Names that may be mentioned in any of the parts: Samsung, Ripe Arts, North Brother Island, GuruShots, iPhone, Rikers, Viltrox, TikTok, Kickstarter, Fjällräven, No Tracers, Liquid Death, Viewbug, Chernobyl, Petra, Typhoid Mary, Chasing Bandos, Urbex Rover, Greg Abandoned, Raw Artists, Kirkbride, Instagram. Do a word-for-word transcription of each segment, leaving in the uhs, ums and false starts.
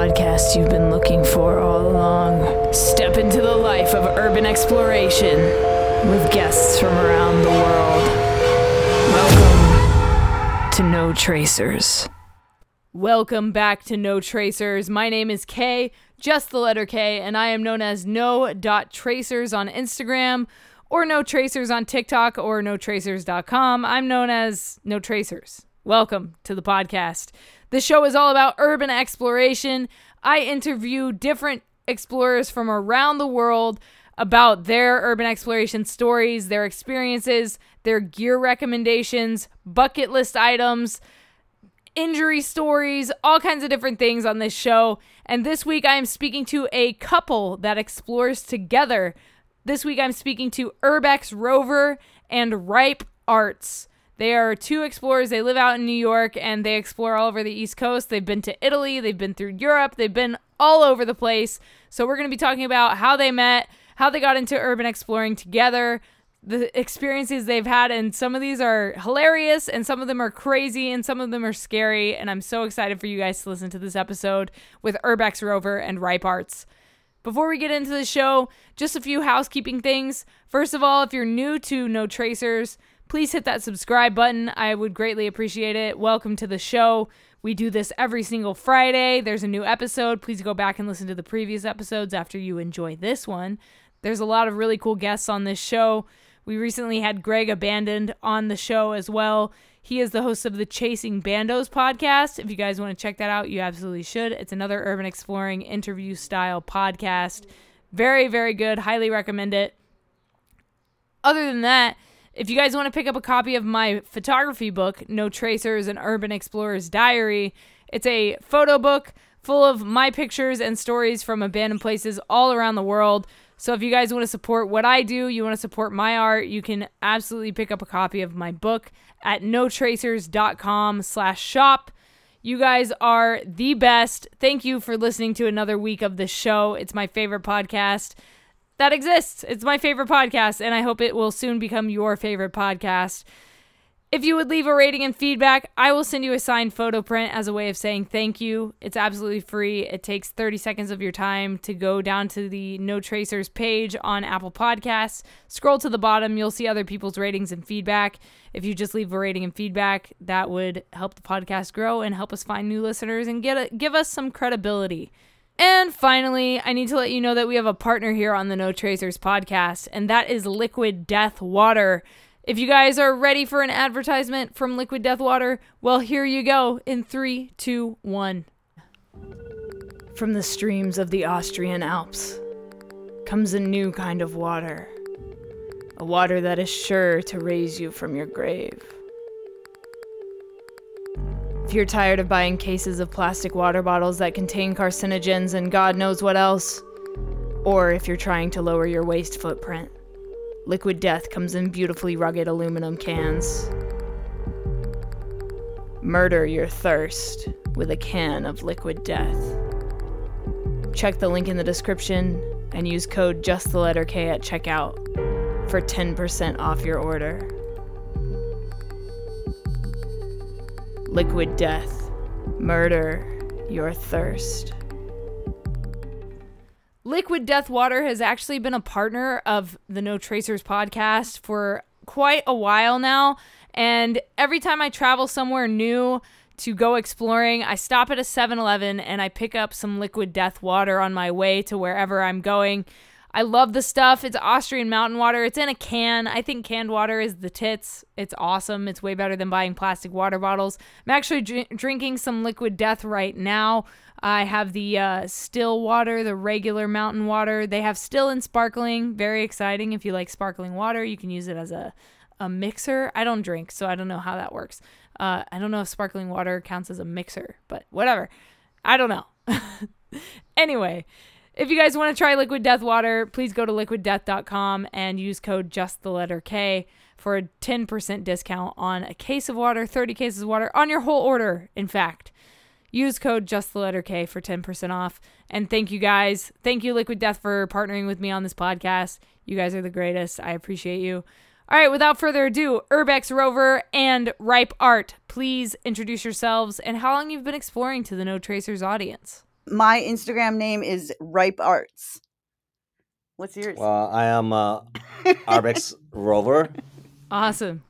podcast you've been looking for all along. Step into the life of urban exploration with guests from around the world. Welcome to No Tracers. Welcome back to No Tracers. My name is Kay, just the letter K, and I am known as no dot tracers on Instagram, or No Tracers on TikTok, or no tracers dot com. I'm known as No Tracers. Welcome to the podcast. This show is all about urban exploration. I interview different explorers from around the world about their urban exploration stories, their experiences, their gear recommendations, bucket list items, injury stories, all kinds of different things on this show. And this week I am speaking to a couple that explores together. This week I'm speaking to Urbex Rover and Ripe Arts. They are two explorers. They live out in New York, and they explore all over the East Coast. They've been to Italy. They've been through Europe. They've been all over the place. So we're going to be talking about how they met, how they got into urban exploring together, the experiences they've had, and some of these are hilarious, and some of them are crazy, and some of them are scary, and I'm so excited for you guys to listen to this episode with Urbex Rover and Ripe Arts. Before we get into the show, just a few housekeeping things. First of all, if you're new to No Tracers, please hit that subscribe button. I would greatly appreciate it. Welcome to the show. We do this every single Friday. There's a new episode. Please go back and listen to the previous episodes after you enjoy this one. There's a lot of really cool guests on this show. We recently had Greg Abandoned on the show as well. He is the host of the Chasing Bandos podcast. If you guys want to check that out, you absolutely should. It's another urban exploring interview style podcast. Very, very good. Highly recommend it. Other than that, if you guys want to pick up a copy of my photography book, No Tracers, an Urban Explorer's Diary, it's a photo book full of my pictures and stories from abandoned places all around the world. So if you guys want to support what I do, you want to support my art, you can absolutely pick up a copy of my book at no tracers dot com slash shop. You guys are the best. Thank you for listening to another week of this show. It's my favorite podcast that exists. It's my favorite podcast, and I hope it will soon become your favorite podcast. If you would leave a rating and feedback, I will send you a signed photo print as a way of saying thank you. It's absolutely free. It takes thirty seconds of your time to go down to the No Tracers page on Apple Podcasts. Scroll to the bottom. You'll see other people's ratings and feedback. If you just leave a rating and feedback, that would help the podcast grow and help us find new listeners and get a, give us some credibility. And finally, I need to let you know that we have a partner here on the No Tracers podcast, and that is Liquid Death Water. If you guys are ready for an advertisement from Liquid Death Water, well, here you go in three, two, one. From the streams of the Austrian Alps comes a new kind of water, a water that is sure to raise you from your grave. If you're tired of buying cases of plastic water bottles that contain carcinogens and God knows what else, or if you're trying to lower your waste footprint, Liquid Death comes in beautifully rugged aluminum cans. Murder your thirst with a can of Liquid Death. Check the link in the description and use code just the letter K at checkout for ten percent off your order. Liquid Death. Murder your thirst. Liquid Death Water has actually been a partner of the No Tracers podcast for quite a while now. And every time I travel somewhere new to go exploring, I stop at a seven eleven and I pick up some Liquid Death Water on my way to wherever I'm going. I love the stuff. It's Austrian mountain water. It's in a can. I think canned water is the tits. It's awesome. It's way better than buying plastic water bottles. I'm actually dr- drinking some Liquid Death right now. I have the uh, still water, the regular mountain water. They have still and sparkling. Very exciting. If you like sparkling water, you can use it as a, a mixer. I don't drink, so I don't know how that works. Uh, I don't know if sparkling water counts as a mixer, but whatever. I don't know. Anyway. If you guys want to try Liquid Death Water, please go to liquid death dot com and use code just the letter K for a ten percent discount on a case of water, thirty cases of water, on your whole order, in fact. Use code just the letter K for ten percent off. And thank you guys. Thank you, Liquid Death, for partnering with me on this podcast. You guys are the greatest. I appreciate you. All right, without further ado, Urbex Rover and Ripe Art, please introduce yourselves and how long you've been exploring to the No Tracers audience. My Instagram name is Ripe Arts. What's yours? Well, I am uh, Urbex Rover. Awesome.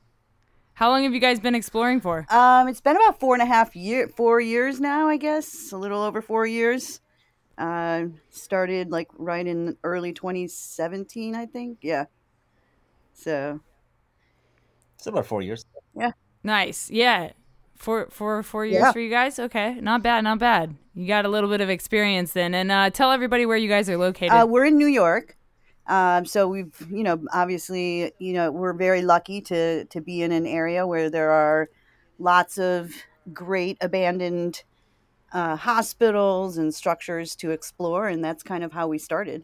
How long have you guys been exploring for? Um, it's been about four and a half year, four years now, I guess. A little over four years. Uh, started like right in early twenty seventeen, I think. Yeah. So. It's about four years. Yeah. Nice. Yeah. Four, four, four years yeah. for you guys? Okay. Not bad. Not bad. You got a little bit of experience then. And uh, tell everybody where you guys are located. Uh, we're in New York. Um, so we've, you know, obviously, you know, we're very lucky to, to be in an area where there are lots of great abandoned uh, hospitals and structures to explore. And that's kind of how we started.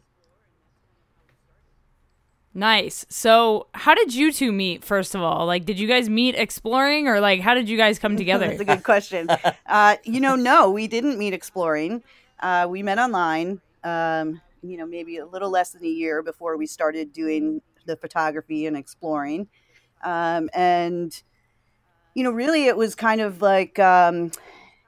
Nice. So how did you two meet, first of all? Like, did you guys meet exploring, or like, how did you guys come together? That's a good question. uh, you know, no, we didn't meet exploring. Uh, we met online, um, you know, maybe a little less than a year before we started doing the photography and exploring. Um, and, you know, really it was kind of like, um,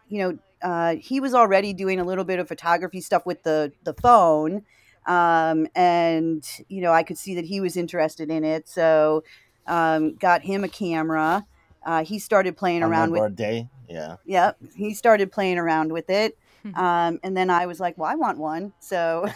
you know, uh, he was already doing a little bit of photography stuff with the, the phone. Um, and, you know, I could see that he was interested in it. So, um, got him a camera. Uh, he started playing On around with it. Day. Yeah. Yep. He started playing around with it. Um, and then I was like, well, I want one. So,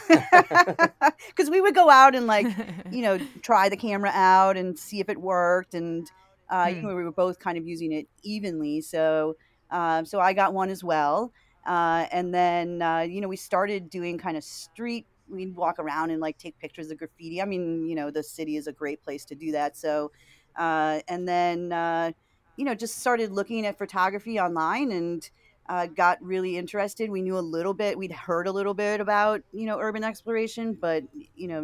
cause we would go out and like, you know, try the camera out and see if it worked. And, uh, hmm. you know, we were both kind of using it evenly. So, um, uh, so I got one as well. Uh, and then, uh, you know, we started doing kind of street we'd walk around and like take pictures of graffiti. I mean, you know, the city is a great place to do that. So, uh, and then, uh, you know, just started looking at photography online and, uh, got really interested. We knew a little bit, we'd heard a little bit about, you know, urban exploration, but, you know,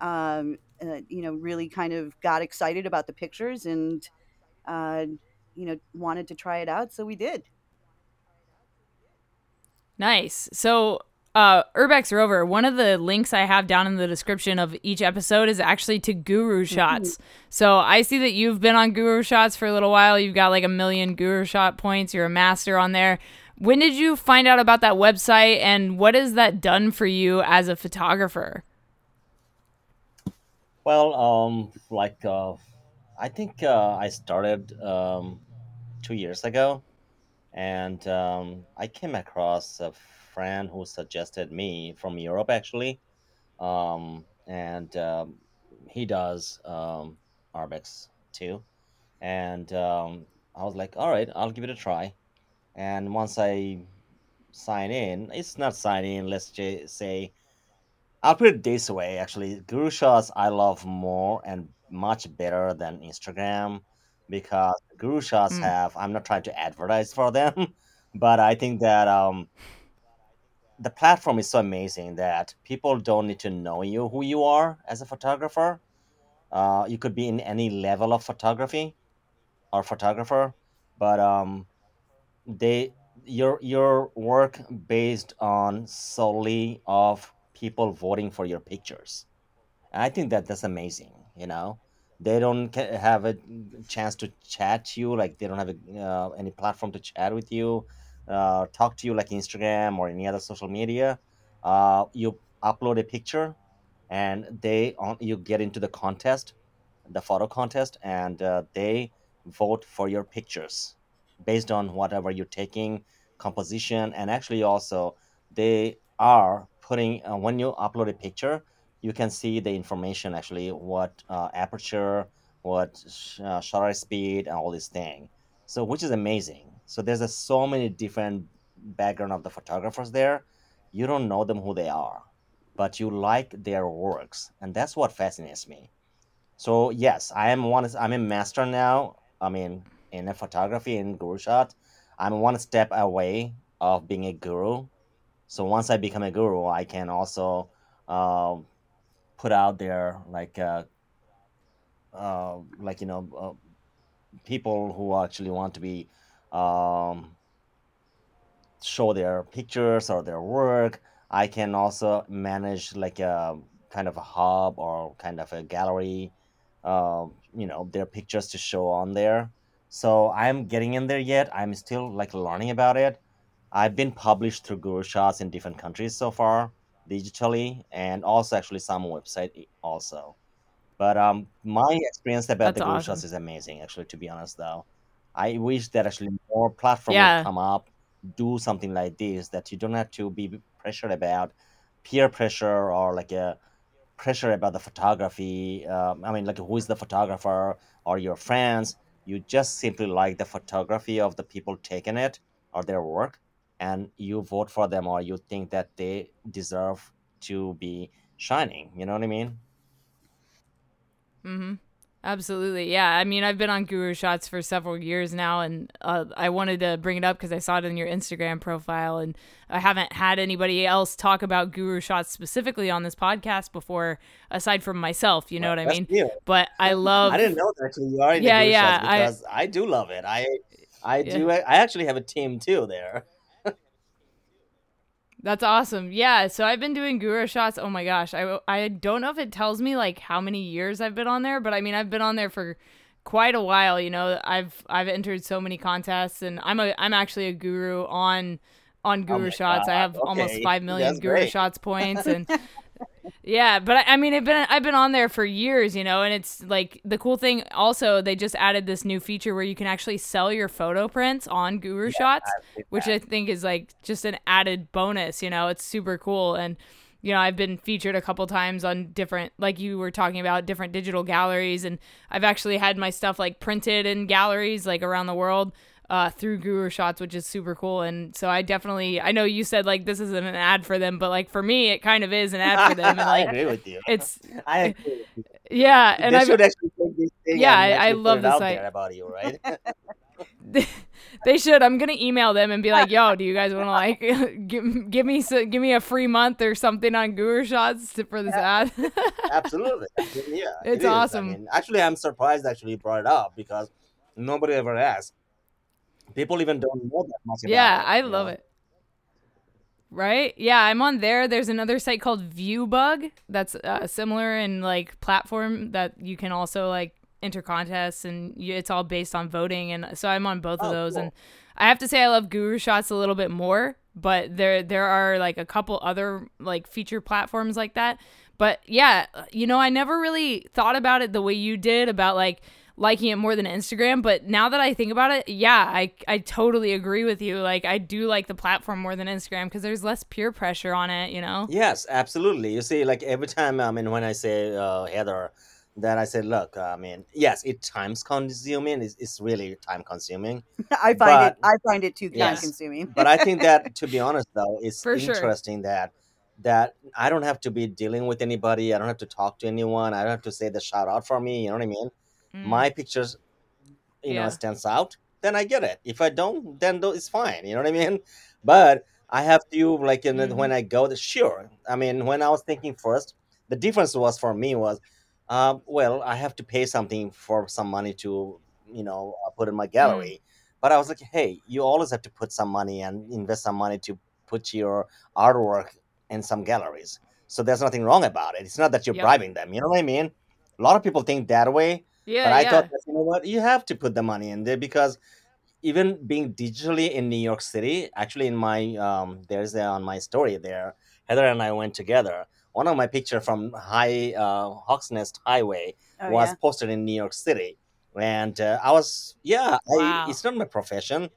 um, uh, you know, really kind of got excited about the pictures and, uh, you know, wanted to try it out. So we did. Nice. So, Uh, Urbex Rover, one of the links I have down in the description of each episode is actually to GuruShots. So I see that you've been on GuruShots for a little while. You've got like a million GuruShot points. You're a master on there. When did you find out about that website, and what has that done for you as a photographer? Well, um, like uh, I think uh, I started um, two years ago, and um, I came across a friend who suggested me from Europe actually, um, and um, he does um, Urbex too, and um, I was like, all right, I'll give it a try. And once I sign in, it's not sign in. Let's j- say, I'll put it this way actually. GuruShots I love more and much better than Instagram, because GuruShots mm. have. I'm not trying to advertise for them, but I think that. Um, The platform is so amazing that people don't need to know you, who you are as a photographer. Uh, you could be in any level of photography or photographer, but um, they your your work based on solely of people voting for your pictures. And I think that that's amazing. You know, they don't have a chance to chat you, like they don't have a, uh, any platform to chat with you. Uh, talk to you like Instagram or any other social media. Uh, you upload a picture, and they on, you get into the contest, the photo contest, and uh, they vote for your pictures based on whatever you're taking, composition, and actually also they are putting uh, when you upload a picture, you can see the information actually what uh, aperture, what sh- uh, shutter speed, and all this thing. So which is amazing. So there's a, so many different background of the photographers there. You don't know them who they are, but you like their works, and that's what fascinates me. So yes, I am one. I'm a master now. I mean, in a photography in GuruShot, I'm one step away of being a guru. So once I become a guru, I can also uh, put out there like, uh, uh, like you know, uh, people who actually want to be. Um, show their pictures or their work. I can also manage like a kind of a hub or kind of a gallery, uh, you know, their pictures to show on there. So I'm getting in there yet. I'm still like learning about it. I've been published through GuruShots in different countries so far, digitally, and also actually some website also. But um, my experience about That's the awesome. GuruShots is amazing, actually, to be honest, though. I wish that actually more platforms Yeah. would come up, do something like this, that you don't have to be pressured about peer pressure or like a pressure about the photography. Um, I mean, like who is the photographer or your friends. You just simply like the photography of the people taking it or their work, and you vote for them or you think that they deserve to be shining. You know what I mean? Mm-hmm. Absolutely. Yeah. I mean, I've been on GuruShots for several years now, and uh, I wanted to bring it up because I saw it in your Instagram profile, and I haven't had anybody else talk about GuruShots specifically on this podcast before, aside from myself. You know well, what I mean? Cute. But I love. I didn't know that actually you are in yeah, GuruShots yeah, because I... I do love it. I, I yeah. do. I actually have a team too there. That's awesome. Yeah. So I've been doing GuruShots. Oh my gosh. I, I don't know if it tells me like how many years I've been on there, but I mean, I've been on there for quite a while. You know, I've, I've entered so many contests, and I'm a, I'm actually a guru on, on GuruShots. Oh I have okay. almost five million GuruShots points. And yeah, but I, I mean, I've been, I've been on there for years, you know, and it's like the cool thing also, they just added this new feature where you can actually sell your photo prints on GuruShots, yeah, which I think is like just an added bonus, you know, it's super cool. And, you know, I've been featured a couple times on different, like you were talking about, different digital galleries. And I've actually had my stuff like printed in galleries like around the world. Uh, through GuruShots, which is super cool. And so I definitely, I know you said like this isn't an ad for them, but like for me, it kind of is an ad for them. And, like, I agree with you. It's, I agree with you. Yeah, and I should actually take this thing. Yeah, I, I love this idea about you, right? They should. I'm gonna email them and be like, "Yo, do you guys want to like give, give me so, give me a free month or something on GuruShots for this yeah. ad?" Absolutely. Yeah, it's it awesome. I mean, actually, I'm surprised actually you brought it up because nobody ever asked. People even don't know that much about yeah, it. Yeah, I love know? it. Right? Yeah, I'm on there. There's another site called Viewbug that's uh, similar in like platform that you can also like enter contests, and you, it's all based on voting. And so I'm on both oh, of those. Cool. And I have to say I love GuruShots a little bit more, but there there are like a couple other like feature platforms like that. But yeah, you know, I never really thought about it the way you did about like liking it more than Instagram, but now that I think about it, yeah, I I totally agree with you. Like, I do like the platform more than Instagram because there's less peer pressure on it, you know? Yes, absolutely. You see, like, every time, I mean, when I say uh, Heather, that I say, look, I mean, yes, it time's consuming. It's, it's really time consuming. I find but, it, I find it too yes. time consuming. But I think that, to be honest, though, it's For interesting sure. that that I don't have to be dealing with anybody. I don't have to talk to anyone. I don't have to say the shout out for me. You know what I mean? My pictures, you yeah. know, stands out, then I get it. If I don't, then it's fine. You know what I mean? But I have to, like, in mm-hmm. when I go, the, sure. I mean, when I was thinking first, the difference was for me was, uh, well, I have to pay something for some money to, you know, put in my gallery. Mm-hmm. But I was like, hey, you always have to put some money and invest some money to put your artwork in some galleries. So there's nothing wrong about it. It's not that you're yep. bribing them. You know what I mean? A lot of people think that way. Yeah, but I yeah. thought, that, you know what, you have to put the money in there because even being digitally in New York City, actually in my, um, there's uh, on my story there, Heather and I went together. One of my pictures from high uh, Hawks Nest Highway oh, was yeah. posted in New York City. And uh, I was, yeah, wow. I, it's not my profession.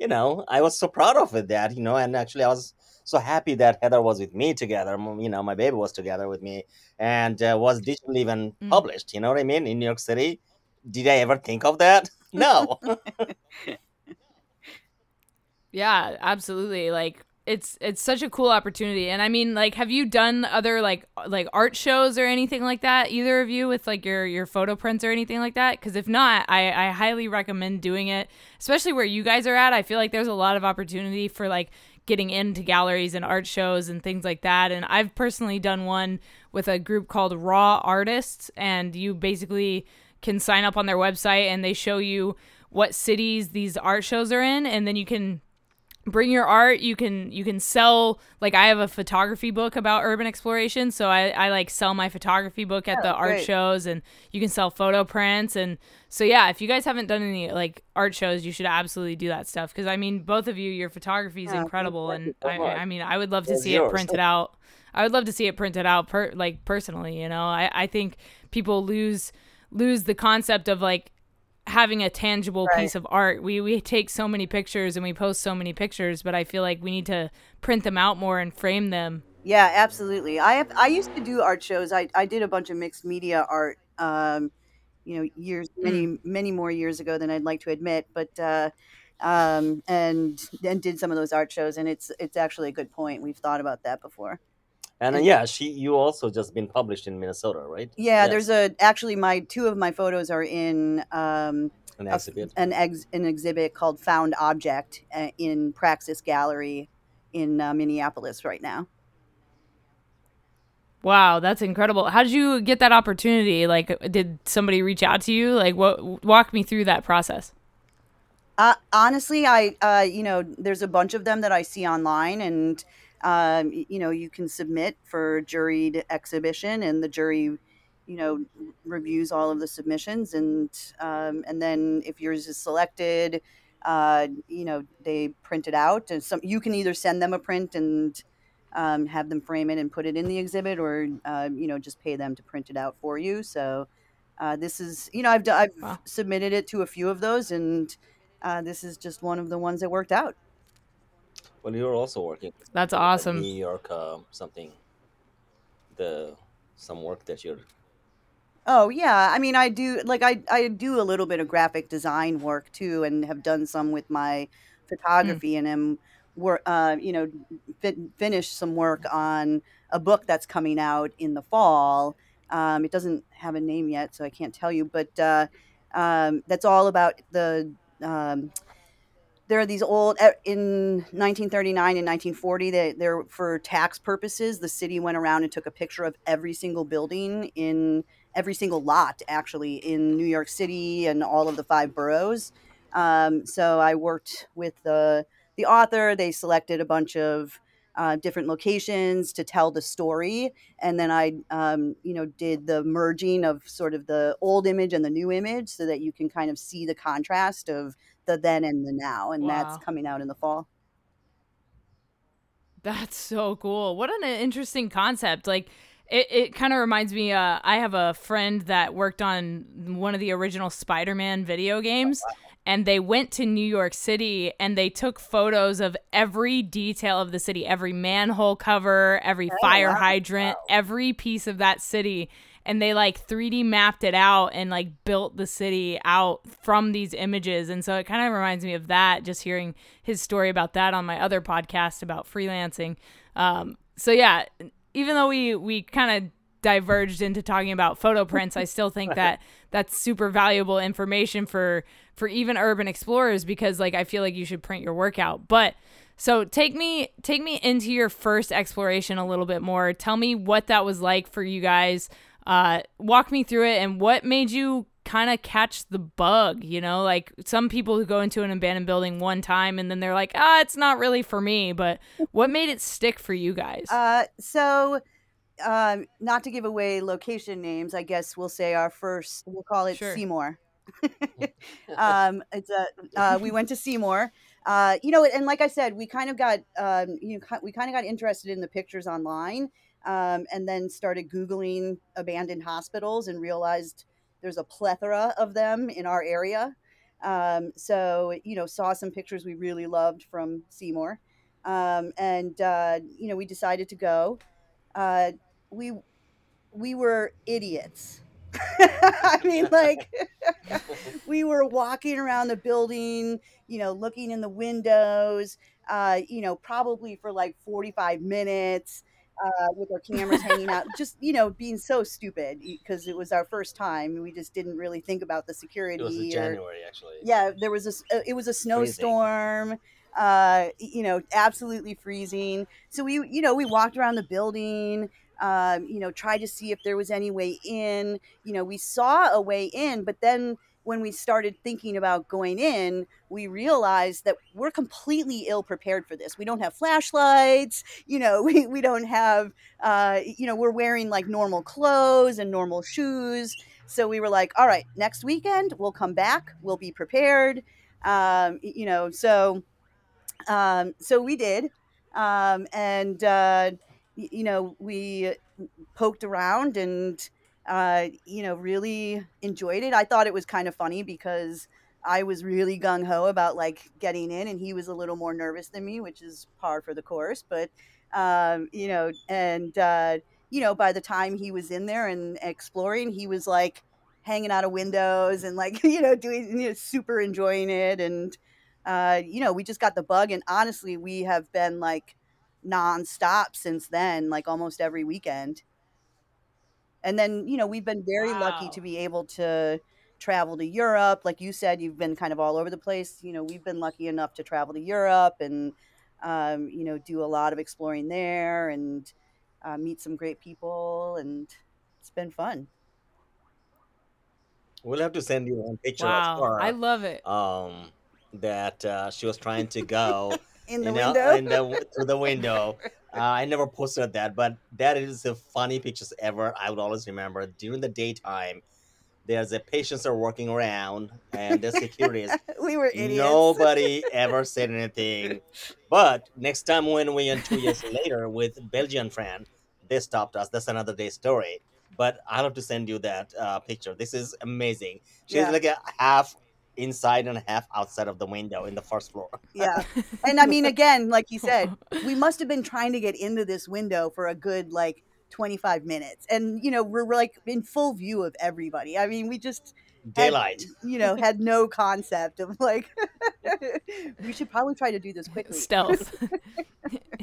You know, I was so proud of it that, you know, and actually I was so happy that Heather was with me together. You know, my baby was together with me and uh, was digitally even mm. published. You know what I mean? In New York City. Did I ever think of that? No. Yeah, absolutely. Like, it's it's such a cool opportunity. And I mean, like, have you done other like like art shows or anything like that? Either of you with like your, your photo prints or anything like that? Because if not, I, I highly recommend doing it, especially where you guys are at. I feel like there's a lot of opportunity for like getting into galleries and art shows and things like that. And I've personally done one with a group called Raw Artists, and you basically can sign up on their website and they show you what cities these art shows are in, and then you can bring your art. You can you can sell, like, I have a photography book about urban exploration, so I, I like sell my photography book at oh, the art great. shows, and you can sell photo prints. And so yeah, if you guys haven't done any like art shows, you should absolutely do that stuff, because I mean, both of you, your photography is yeah, incredible, and I, I mean I would love to it's see yours. it printed out. I would love to see it printed out per, like personally, you know. I, I think people lose lose the concept of like having a tangible right. piece of art. We we take so many pictures and we post so many pictures, but I feel like we need to print them out more and frame them. Yeah, absolutely. I have, I used to do art shows. I, I did a bunch of mixed media art, um, you know, years, many, mm. many more years ago than I'd like to admit, but, uh, um, and then did some of those art shows. And it's, it's actually a good point. We've thought about that before. And uh, yeah, she you also just been published in Minnesota, right? Yeah, yes. There's a actually my two of my photos are in um, an exhibit, a, an, ex, an exhibit called Found Object uh, in Praxis Gallery in uh, Minneapolis right now. Wow, that's incredible! How did you get that opportunity? Like, did somebody reach out to you? Like, what? Walk me through that process. Uh, honestly, I uh, you know, there's a bunch of them that I see online and. Um, you know, you can submit for juried exhibition, and the jury, you know, reviews all of the submissions, and um, and then if yours is selected, uh, you know, they print it out, and some you can either send them a print and um, have them frame it and put it in the exhibit, or uh, you know, just pay them to print it out for you. So uh, this is, you know, I've I've wow. submitted it to a few of those, and uh, this is just one of the ones that worked out. Well, you're also working. That's awesome. New York, uh, something, the some work that you're. Oh yeah, I mean, I do like I I do a little bit of graphic design work too, and have done some with my photography, mm. and am work, uh, you know, fi- finished some work on a book that's coming out in the fall. Um, it doesn't have a name yet, so I can't tell you, but uh, um, that's all about the. Um, There are these old, in nineteen thirty-nine and nineteen forty, they, they're for tax purposes, the city went around and took a picture of every single building in, every single lot, actually, in New York City and all of the five boroughs. Um, so I worked with the, the author. They selected a bunch of uh, different locations to tell the story. And then I, um, you know, did the merging of sort of the old image and the new image so that you can kind of see the contrast of the then and the now, and wow. that's coming out in the fall. That's so cool. What an interesting concept. Like it, it kind of reminds me, uh, I have a friend that worked on one of the original Spider-Man video games, oh, wow. and they went to New York City and they took photos of every detail of the city, every manhole cover, every oh, fire wow. hydrant, wow. every piece of that city. And they like three D mapped it out and like built the city out from these images. And so it kind of reminds me of that, just hearing his story about that on my other podcast about freelancing. Um, so yeah, even though we, we kind of diverged into talking about photo prints, I still think that that's super valuable information for, for even urban explorers, because like, I feel like you should print your work out, but So take me take me into your first exploration a little bit more. Tell me what that was like for you guys. Uh, walk me through it, and what made you kind of catch the bug, you know? Like some people who go into an abandoned building one time and then they're like, ah, it's not really for me. But what made it stick for you guys? Uh, so um, not to give away location names, I guess we'll say our first, we'll call it sure. Seymour. um, it's a, uh, we went to Seymour. Uh, you know, and like I said, we kind of got, um, you know, we kind of got interested in the pictures online, um, and then started Googling abandoned hospitals and realized there's a plethora of them in our area. Um, so, you know, saw some pictures we really loved from Seymour. Um, and, uh, you know, we decided to go, uh, we, we were idiots. I mean, like we were walking around the building, you know, looking in the windows, uh, you know, probably for like forty-five minutes uh, with our cameras hanging out, just, you know, being so stupid because it was our first time. We just didn't really think about the security. It was in January, or, actually. Yeah, there was a, it was a snowstorm, uh, you know, absolutely freezing. So we, you know, we walked around the building. Um, you know, try to see if there was any way in. You know, we saw a way in, but then when we started thinking about going in, we realized that we're completely ill prepared for this. We don't have flashlights, you know, we, we don't have, uh, you know, we're wearing like normal clothes and normal shoes. So we were like, all right, next weekend we'll come back, we'll be prepared. Um, you know, so, um, so we did. Um, and, uh, you know, we poked around and, uh, you know, really enjoyed it. I thought it was kind of funny because I was really gung ho about like getting in, and he was a little more nervous than me, which is par for the course. But, um, you know, and, uh, you know, by the time he was in there and exploring, he was like hanging out of windows and like, you know, doing, you know, super enjoying it. And, uh, you know, we just got the bug, and honestly, we have been like nonstop since then, like almost every weekend. And then, you know, we've been very wow. lucky to be able to travel to Europe. Like you said, you've been kind of all over the place. You know, we've been lucky enough to travel to Europe and, um, you know, do a lot of exploring there and uh, meet some great people. And it's been fun. We'll have to send you one picture wow. of her. I love it. Um, that uh, she was trying to go in the window. Know, in the, through the window. Uh, I never posted that, but that is the funny pictures ever. I would always remember during the daytime, there's a patients are walking around and the securities. We were idiots. Nobody ever said anything. But next time when we, and two years later with Belgian friend, they stopped us. That's another day story. But I'll have to send you that uh, picture. This is amazing. She's yeah. like a half inside and half outside of the window in the first floor. Yeah. And I mean, again, like you said, we must have been trying to get into this window for a good like twenty-five minutes. And, you know, we're, we're like in full view of everybody. I mean, we just daylight, had, you know, had no concept of like, we should probably try to do this quickly. Stealth.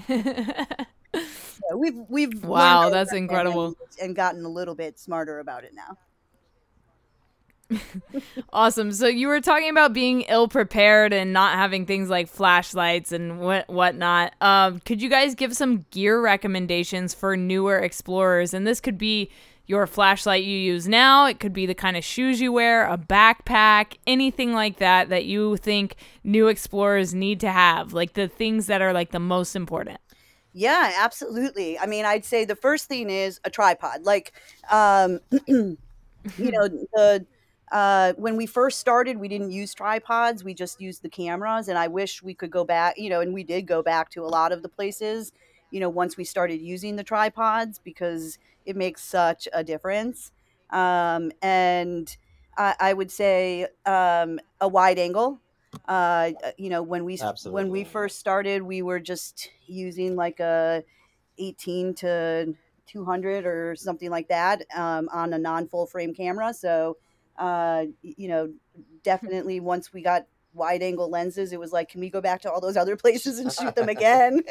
So we've, we've, wow, that's incredible. And gotten a little bit smarter about it now. Awesome. So you were talking about being ill prepared and not having things like flashlights and what whatnot. Um, could you guys give some gear recommendations for newer explorers? And this could be your flashlight you use now. It could be the kind of shoes you wear, a backpack, anything like that that you think new explorers need to have, like the things that are like the most important. Yeah, absolutely. I mean, I'd say the first thing is a tripod. Like, um, you know, the Uh, when we first started, we didn't use tripods. We just used the cameras. And I wish we could go back, you know, and we did go back to a lot of the places, you know, once we started using the tripods, because it makes such a difference. Um, and I, I would say um, a wide angle. Uh, you know, when we Absolutely. when we first started, we were just using like a eighteen to two hundred or something like that um, on a non-full frame camera. So Uh, you know, definitely once we got wide angle lenses, it was like, can we go back to all those other places and shoot them again?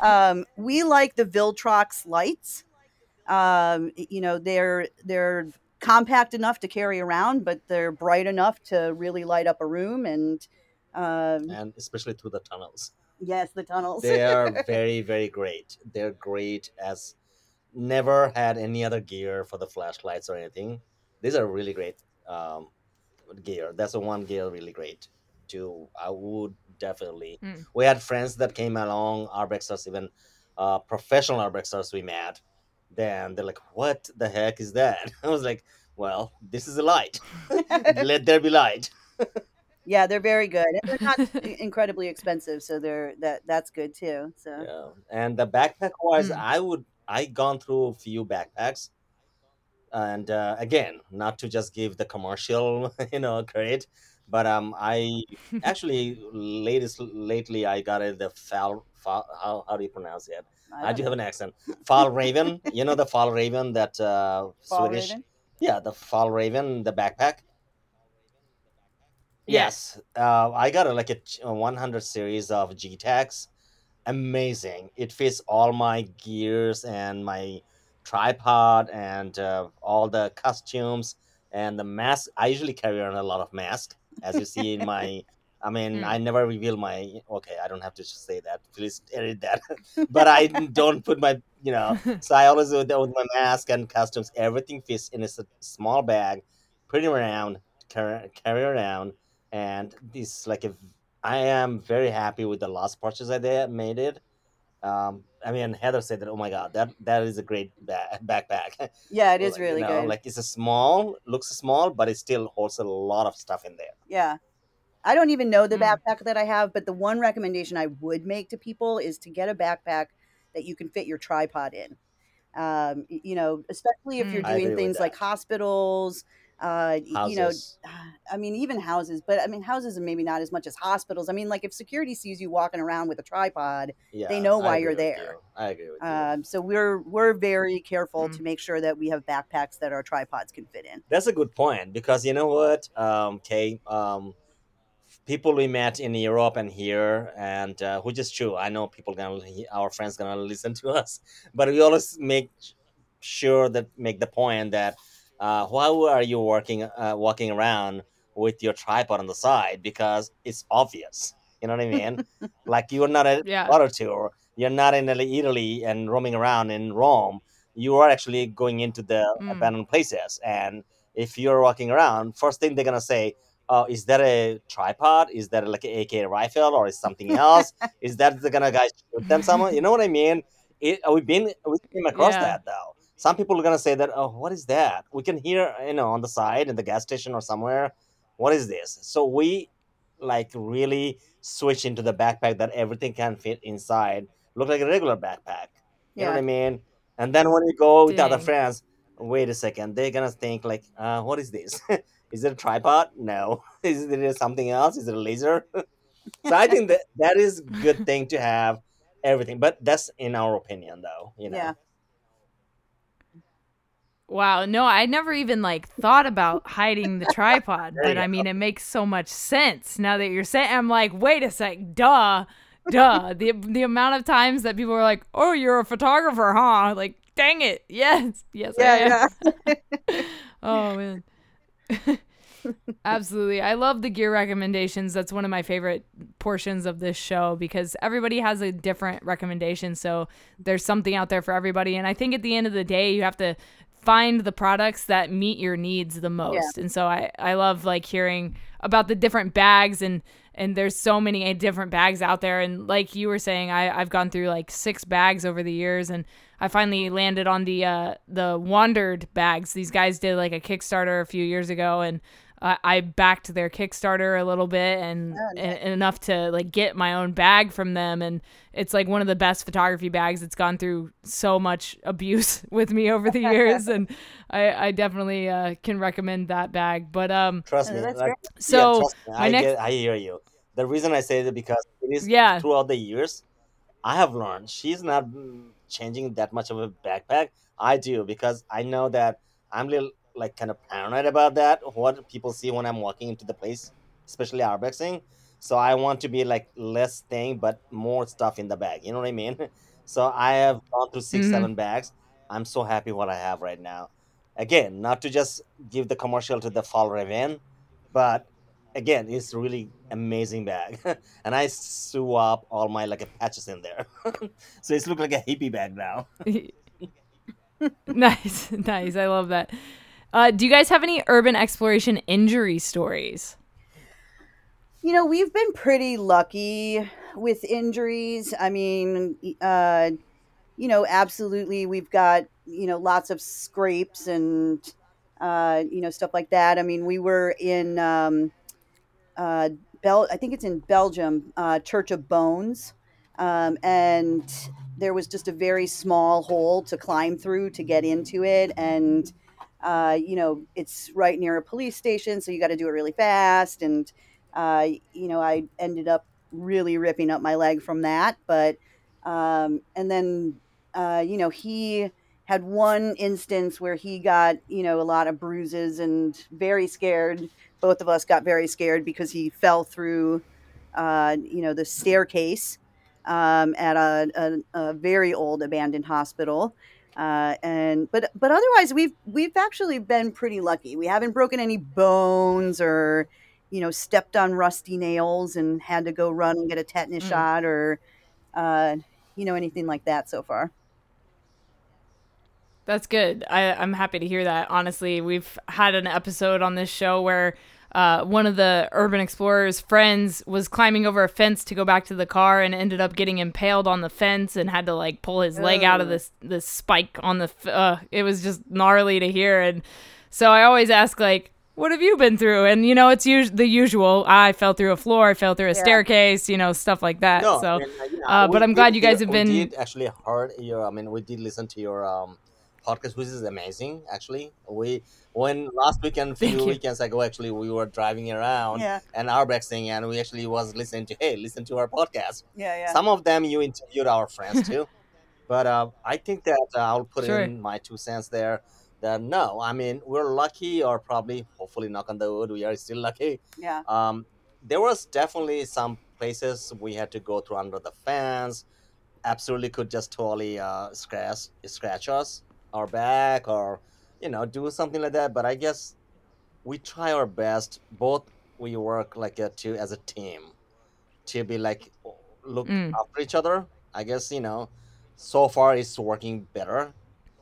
um, we like the Viltrox lights. Um, you know, they're, they're compact enough to carry around, but they're bright enough to really light up a room. And, um, and especially through the tunnels. Yes. The tunnels. They are very, very great. They're great as never had any other gear for the flashlights or anything. These are really great um, gear. That's the one gear really great too. I would definitely. Mm. We had friends that came along, Urbexers, even uh, professional Urbexers we met. Then they're like, what the heck is that? I was like, well, this is a light. Let there be light. Yeah, they're very good. And they're not incredibly expensive, so they're that that's good too. So yeah. And the backpack wise, mm. I would I gone through a few backpacks. And uh, again, not to just give the commercial, you know, credit, but um, I actually latest lately I got it the Fjäll, how how do you pronounce it? I, I do know. Have an accent. Fjällräven, you know the Fjällräven that uh, Swedish, Raven? Yeah, the Fjällräven, the backpack. Yes, yes. Uh, I got a, like a one hundred series of G-Tax. Amazing! It fits all my gears and my tripod and uh, all the costumes and the mask. I usually carry on a lot of masks, as you see in my, I mean, mm. I never reveal my, okay, I don't have to say that. Please edit that. But I don't put my, you know, so I always do that with my mask and costumes. Everything fits in a small bag, pretty round, carry, carry around. And this, like, if I am very happy with the last purchase I did, made it. Um, I mean, Heather said that, oh my God, that, that is a great ba- backpack. Yeah, it is like, really you know, good. Like, it's a small, looks small, but it still holds a lot of stuff in there. Yeah. I don't even know the mm. backpack that I have, but the one recommendation I would make to people is to get a backpack that you can fit your tripod in. Um, you know, especially if you're doing things like hospitals, uh, you know, I mean, even houses, but I mean, houses are maybe not as much as hospitals. I mean, like if security sees you walking around with a tripod, yeah, they know why you're there. I agree with you. Um, so we're, we're very careful mm. to make sure that we have backpacks that our tripods can fit in. That's a good point because you know what, um, Kay, um, people we met in Europe and here, and uh, which is true. I know people gonna, our friends gonna listen to us, but we always make sure that make the point that uh, why are you working, uh, walking around with your tripod on the side? Because it's obvious. You know what I mean? Like you are not at yeah. water tour. You're not in Italy and roaming around in Rome. You are actually going into the mm. abandoned places, and if you're walking around, first thing they're gonna say. Uh, is that a tripod? Is that like an A K rifle or is something else? Is that the gonna guys shoot them someone? You know what I mean? It, we've been we came across yeah. that though. Some people are gonna say that, oh, what is that? We can hear, you know, on the side in the gas station or somewhere. What is this? So we like really switch into the backpack that everything can fit inside. Look like a regular backpack. You yeah. know what I mean? And then when we go with Dang. other friends, wait a second, they're gonna think like, uh, what is this? Is it a tripod? No. Is it something else? Is it a laser? So I think that that is a good thing to have everything. But that's in our opinion, though. You know? Yeah. Wow. No, I never even like thought about hiding the tripod. But I mean, it makes so much sense now that you're saying. I'm like, wait a sec. Duh. Duh. the The amount of times that people are like, "Oh, you're a photographer, huh?" Like, dang it. Yes. Yes. Yeah. I am. Yeah. Oh man. Absolutely. I love the gear recommendations. That's one of my favorite portions of this show because everybody has a different recommendation. So there's something out there for everybody. And I think at the end of the day, you have to find the products that meet your needs the most. Yeah. And so I, I love like hearing about the different bags and, and there's so many different bags out there. And like you were saying, I, I've gone through like six bags over the years and I finally landed on the uh, the Wandered bags. These guys did like a Kickstarter a few years ago, and uh, I backed their Kickstarter a little bit and, oh, nice. and, and enough to like get my own bag from them. And it's like one of the best photography bags. It's gone through so much abuse with me over the years, and I, I definitely uh, can recommend that bag. But um, trust me, like, so yeah, trust me. I, next... get, I hear you. The reason I say that because it is yeah. throughout the years, I have learned she's not. changing that much of a backpack. I do because I know that I'm little like kind of paranoid about that, what people see when I'm walking into the place, especially Arbexing. So I want to be like less thing but more stuff in the bag, you know what I mean? So I have gone through six mm-hmm. seven bags. I'm so happy what I have right now. Again, not to just give the commercial to the Fjällräven, but again, it's really amazing bag. And I sew up all my like patches in there. So it's look like a hippie bag now. Nice. Nice. I love that. Uh, do you guys have any urban exploration injury stories? You know, we've been pretty lucky with injuries. I mean, uh, you know, absolutely. We've got, you know, lots of scrapes and, uh, you know, stuff like that. I mean, we were in... Um, Uh, Bel- I think it's in Belgium, uh, Church of Bones. Um, and there was just a very small hole to climb through to get into it. And, uh, you know, it's right near a police station, so you got to do it really fast. And, uh, you know, I ended up really ripping up my leg from that. But, um, and then, uh, you know, he had one instance where he got, you know, a lot of bruises and very scared. Both of us got very scared because he fell through, uh, you know, the staircase um, at a, a, a very old abandoned hospital. Uh, and but but otherwise, we've we've actually been pretty lucky. We haven't broken any bones or, you know, stepped on rusty nails and had to go run and get a tetanus mm. shot or, uh, you know, anything like that so far. That's good. I, I'm happy to hear that. Honestly, we've had an episode on this show where uh, one of the urban explorer's friends was climbing over a fence to go back to the car and ended up getting impaled on the fence and had to like pull his leg Ugh. out of this this spike on the. F- uh, it was just gnarly to hear, and so I always ask like, what have you been through? And you know, it's us- the usual. I fell through a floor, I fell through a yeah. staircase, you know, stuff like that. No, so, I mean, yeah, uh, but I'm glad you guys hear, have been. We did actually heard your. I mean, we did listen to your um, podcast, which is amazing. Actually, we when last weekend, few Thank weekends you. ago, actually, we were driving around yeah. and Urbexing, and we actually was listening to. Hey, listen to our podcast. Yeah, yeah. Some of them you interviewed our friends too, but uh, I think that uh, I'll put sure. in my two cents there. That no, I mean, we're lucky, or probably, hopefully, knock on the wood, we are still lucky. Yeah. Um, there was definitely some places we had to go through under the fence. Absolutely could just totally uh, scratch, scratch us, our back, or, you know, do something like that. But I guess we try our best. Both we work like a two, as a team to be like, look mm. after each other. I guess, you know, so far it's working better.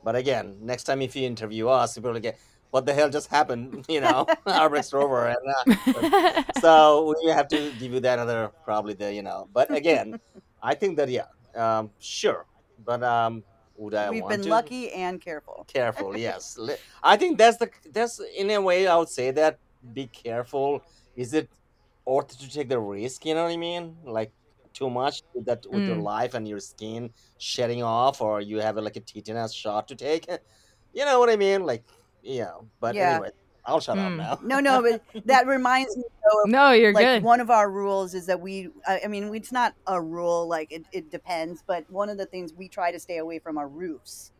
But again, next time if you interview us, you'll probably get, what the hell just happened? You know, Urbex Rover. And, uh, so we have to give you that other, probably the, you know. But again, I think that, yeah, um, sure. But um, would I We've want to? We've been lucky and careful. Careful, yes. I think that's the, that's in a way I would say that be careful. Is it worth to take the risk? You know what I mean? Like. Too much with that with mm. your life and your skin shedding off, or you have a, like a tetanus shot to take, you know what I mean? Like, yeah. But yeah. anyway, I'll shut mm. up now. No, no, but that reminds me. Though, of, no, you're like, good. One of our rules is that we. I mean, it's not a rule. Like it, it depends. But one of the things we try to stay away from are roofs,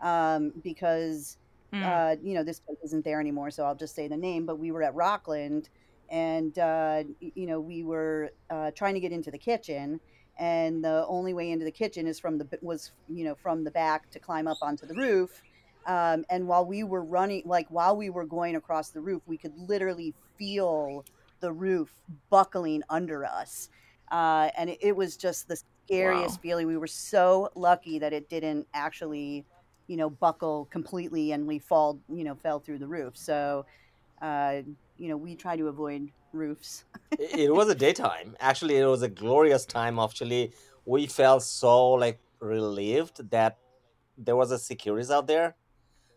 um, because mm. uh, you know, this place isn't there anymore. So I'll just say the name. But we were at Rockland. And, uh, you know, we were uh, trying to get into the kitchen, and the only way into the kitchen is from the was, you know, from the back to climb up onto the roof. Um, and while we were running, like while we were going across the roof, we could literally feel the roof buckling under us. Uh, and it, it was just the scariest wow. feeling. We were so lucky that it didn't actually, you know, buckle completely, and we fall, you know, fell through the roof. So, uh you know, we try to avoid roofs. It was a daytime. Actually, it was a glorious time. Actually, we felt so like relieved that there was a securities out there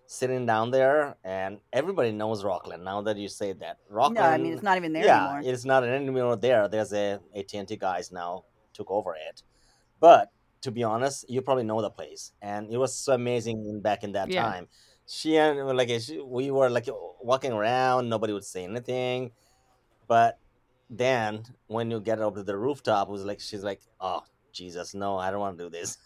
sitting down there, and everybody knows Rockland. Now that you say that, Rockland. No, I mean, it's not even there yeah, anymore. It's not anymore there. There's a A T and T guys now took over it. But to be honest, you probably know the place, and it was so amazing back in that yeah. time. She and like she, we were like walking around, nobody would say anything, but then when you get up to the rooftop, it was like she's like, "Oh Jesus, no, I don't want to do this."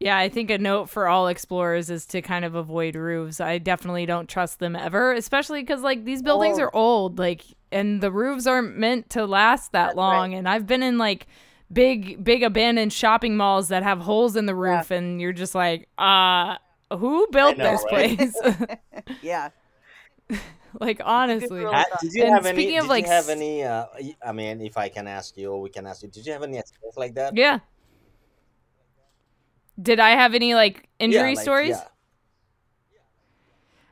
Yeah, I think a note for all explorers is to kind of avoid roofs. I definitely don't trust them ever, especially because like these buildings oh. are old, like, and the roofs aren't meant to last that That's long. Right. And I've been in like. Big, big abandoned shopping malls that have holes in the roof, yeah. and you're just like, uh, who built know, this right? place? yeah. Like, honestly. Uh, did you and have any, did like, you have any, uh, I mean, if I can ask you, or we can ask you, did you have any experience like that? Yeah. Did I have any, like, injury yeah, like, stories?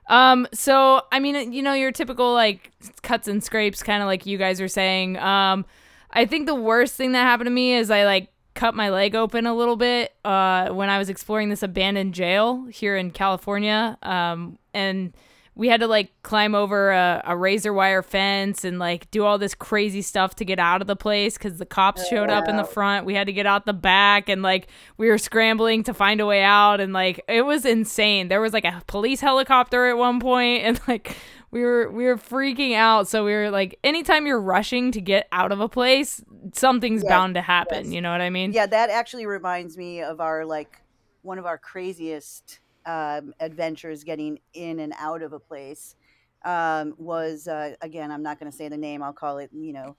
Yeah. Um, so, I mean, you know, your typical, like, cuts and scrapes, kind of like you guys are saying, um, I think the worst thing that happened to me is I like cut my leg open a little bit uh, when I was exploring this abandoned jail here in California. Um, and we had to like climb over a, a razor wire fence and like do all this crazy stuff to get out of the place because the cops showed up in the front. We had to get out the back, and like we were scrambling to find a way out, and like it was insane. There was like a police helicopter at one point, and like We were we were freaking out. So we were like, anytime you're rushing to get out of a place, something's yes, bound to happen. Yes. You know what I mean? Yeah, that actually reminds me of our like one of our craziest um, adventures getting in and out of a place um, was, uh, again, I'm not going to say the name. I'll call it, you know,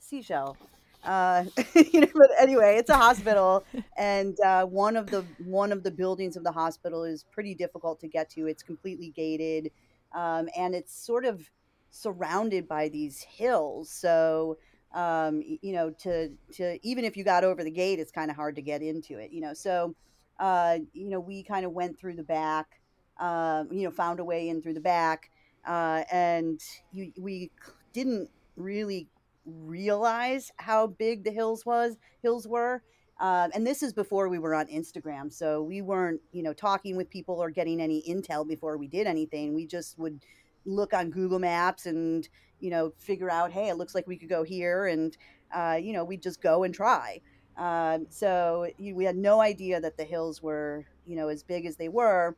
Seashell. Uh, you know, but anyway, it's a hospital, and uh, one of the one of the buildings of the hospital is pretty difficult to get to. It's completely gated. Um, and it's sort of surrounded by these hills. So, um, you know, to, to, even if you got over the gate, it's kind of hard to get into it, you know? So, uh, you know, we kind of went through the back, um, uh, you know, found a way in through the back, Uh, and you, we didn't really realize how big the hills was hills were. Uh, and this is before we were on Instagram. So we weren't, you know, talking with people or getting any intel before we did anything. We just would look on Google Maps and, you know, figure out, hey, it looks like we could go here. And, uh, you know, we'd just go and try. Um, so you, we had no idea that the hills were, you know, as big as they were.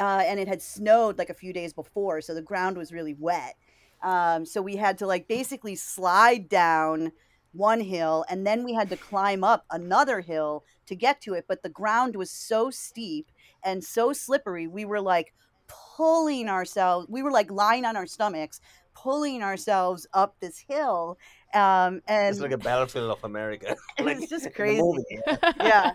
Uh, and it had snowed like a few days before. So the ground was really wet. Um, so we had to like basically slide down one hill, and then we had to climb up another hill to get to it. But the ground was so steep and so slippery, we were like pulling ourselves, we were like lying on our stomachs, pulling ourselves up this hill. Um, and it's like a battlefield of America. Like, it's just crazy. Yeah.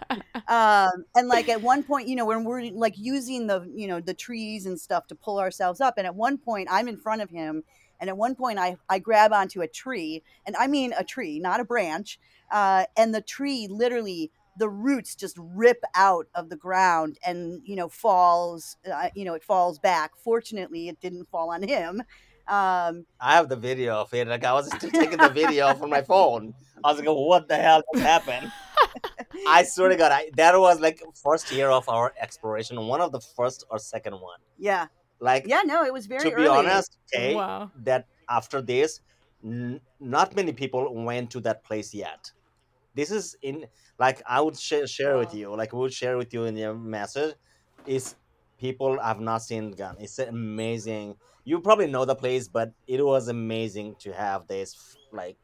Um, and like at one point, you know, when we're like using the, you know, the trees and stuff to pull ourselves up. And at one point I'm in front of him. And at one point I, I grab onto a tree, and I mean a tree, not a branch. Uh, and the tree, literally the roots just rip out of the ground and, you know, falls, uh, you know, it falls back. Fortunately, it didn't fall on him. Um, I have the video of it. Like I was just taking the video from my phone. I was like, what the hell just happened? I swear to God, I, that was like first year of our exploration. One of the first or second one. Yeah. Like, yeah, no, it was very early. To be honest, okay, wow. That after this, n- not many people went to that place yet. This is in, like, I would sh- share wow. with you, like, we'll share with you in your message, is people have not seen Gun. It's amazing. You probably know the place, but it was amazing to have this, like,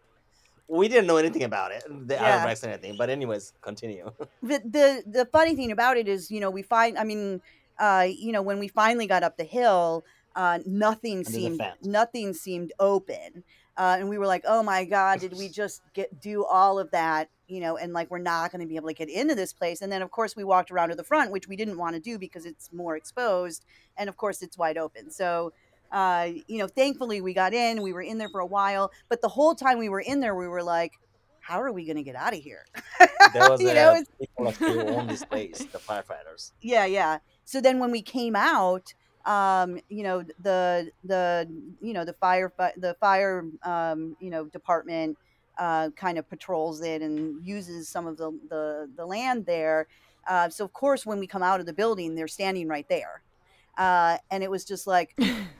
we didn't know anything about it, the yeah. Urbex and anything, but anyways, continue. The, the, the funny thing about it is, you know, we find, I mean... Uh, you know, when we finally got up the hill, uh, nothing seemed nothing seemed open, uh, and we were like, "Oh my God, did we just get do all of that?" You know, and like we're not going to be able to get into this place. And then, of course, we walked around to the front, which we didn't want to do because it's more exposed, and of course, it's wide open. So, uh, you know, thankfully we got in. We were in there for a while, but the whole time we were in there, we were like, how are we going to get out of here? There was you a, know, people who owned this place, the firefighters. Yeah, yeah. So then when we came out, um, you know, the, the, you know, the fire, the fire, um, you know, department uh, kind of patrols it and uses some of the, the, the land there. Uh, so of course, when we come out of the building, they're standing right there. Uh, and it was just like,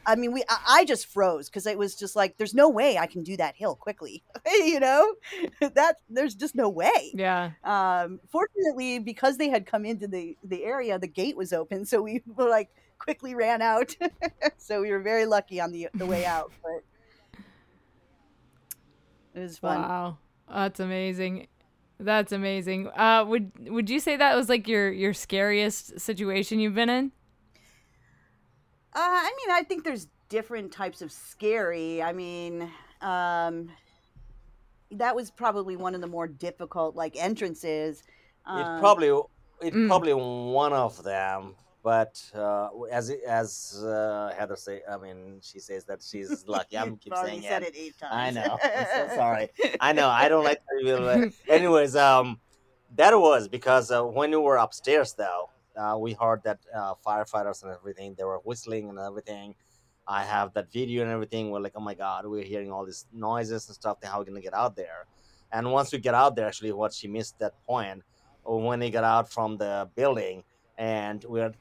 I mean, we, I, I just froze. Cause it was just like, there's no way I can do that hill quickly. You know, that there's just no way. Yeah. Um, fortunately, because they had come into the, the area, the gate was open. So we were like quickly ran out. So we were very lucky on the the way out, but it was fun. Wow. That's amazing. That's amazing. Uh, would, would you say that was like your, your scariest situation you've been in? Uh, I mean, I think there's different types of scary. I mean, um, that was probably one of the more difficult, like, entrances. Um, it probably, it mm. probably one of them. But uh, as as uh, Heather say, I mean, she says that she's lucky. I'm keep saying said it. it eight times. I know. I'm so sorry. I know. I don't like that. Anyways, um, that was because uh, when we were upstairs, though. Uh, we heard that uh, firefighters and everything, they were whistling and everything. I have that video and everything. We're like, oh my God, we're hearing all these noises and stuff. Then how are we going to get out there? And once we get out there, actually, what she missed that point, when they got out from the building and we're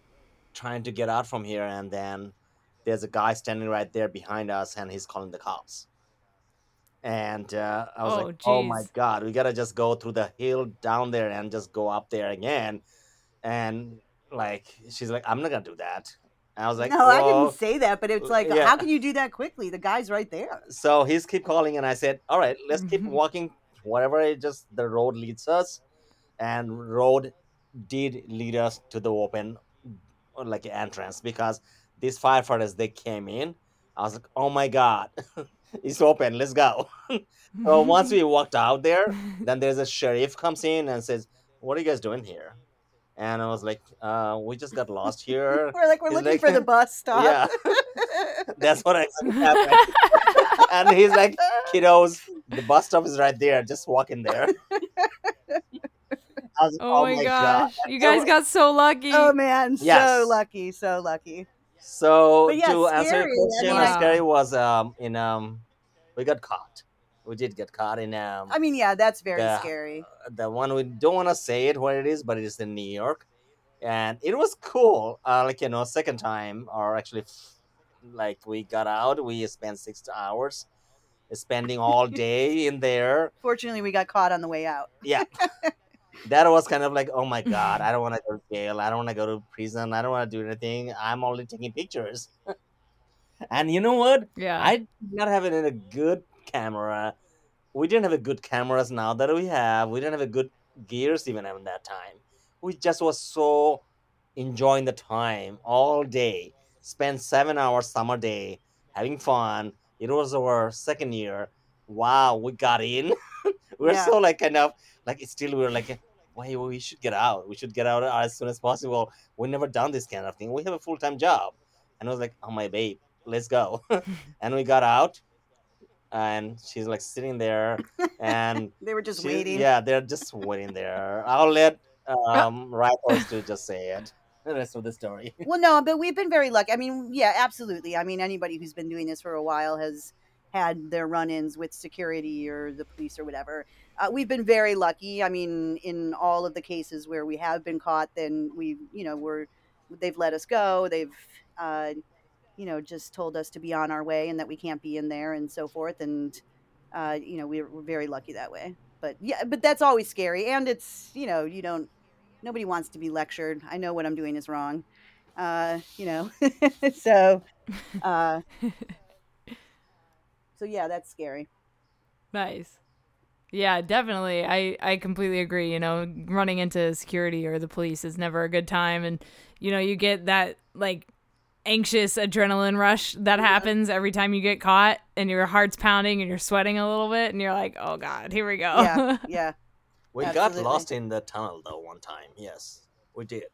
trying to get out from here. And then there's a guy standing right there behind us and he's calling the cops. And uh, I was oh, like, geez. oh my God, we got to just go through the hill down there and just go up there again. And like, she's like, I'm not going to do that. And I was like, no, Whoa. I didn't say that. But it's like, yeah. How can you do that quickly? The guy's right there. So he's keep calling. And I said, all right, let's mm-hmm. keep walking. Whatever it just the road leads us. And road did lead us to the open, like entrance. Because these firefighters, they came in. I was like, oh, my God, it's open. Let's go. So once we walked out there, then there's a sheriff comes in and says, what are you guys doing here? And I was like, uh, we just got lost here. We're like, we're he's looking like, for the bus stop. Yeah. That's what I happened. And he's like, kiddos, the bus stop is right there. Just walk in there. I was like, oh, oh my gosh. God. You guys got so lucky. Oh, man. Yes. So lucky. So lucky. So But yeah, to scary. answer your question, I mean, scary was um in um we got caught. We did get caught in um. I mean, yeah, that's very the, scary. Uh, the one we don't want to say it where it is, but it is in New York, and it was cool. Uh, like you know, second time or actually, like we got out, we spent six hours, spending all day in there. Fortunately, we got caught on the way out. Yeah, that was kind of like, oh my god, I don't want to go to jail. I don't want to go to prison. I don't want to do anything. I'm only taking pictures. And you know what? Yeah, I did not have it in a good. camera. We didn't have a good cameras now that we have. We didn't have a good gears even at that time. We just was so enjoying the time all day. Spent seven hours summer day having fun. It was our second year. Wow, we got in. we we're yeah. so like kind of like still we were like, why well, we should get out. We should get out as soon as possible. We never done this kind of thing. We have a full time job. And I was like, oh my babe, let's go. And we got out. And she's like sitting there, and they were just she, waiting. Yeah, they're just waiting there. I'll let um, Ripe Arts to just say it. The rest of the story. Well, no, but we've been very lucky. I mean, yeah, absolutely. I mean, anybody who's been doing this for a while has had their run-ins with security or the police or whatever. Uh, we've been very lucky. I mean, in all of the cases where we have been caught, then we, you know, we're they've let us go. They've. Uh, you know, just told us to be on our way and that we can't be in there and so forth. And, uh, you know, we we're very lucky that way. But, yeah, but that's always scary. And it's, you know, you don't, nobody wants to be lectured. I know what I'm doing is wrong, uh, you know. so, uh, so, yeah, that's scary. Nice. Yeah, definitely. I, I completely agree. You know, running into security or the police is never a good time. And, you know, you get that, like, anxious adrenaline rush that happens every time you get caught, and your heart's pounding and you're sweating a little bit and you're like, oh god, here we go. Yeah, yeah. We Absolutely. got lost in the tunnel though one time. Yes, we did.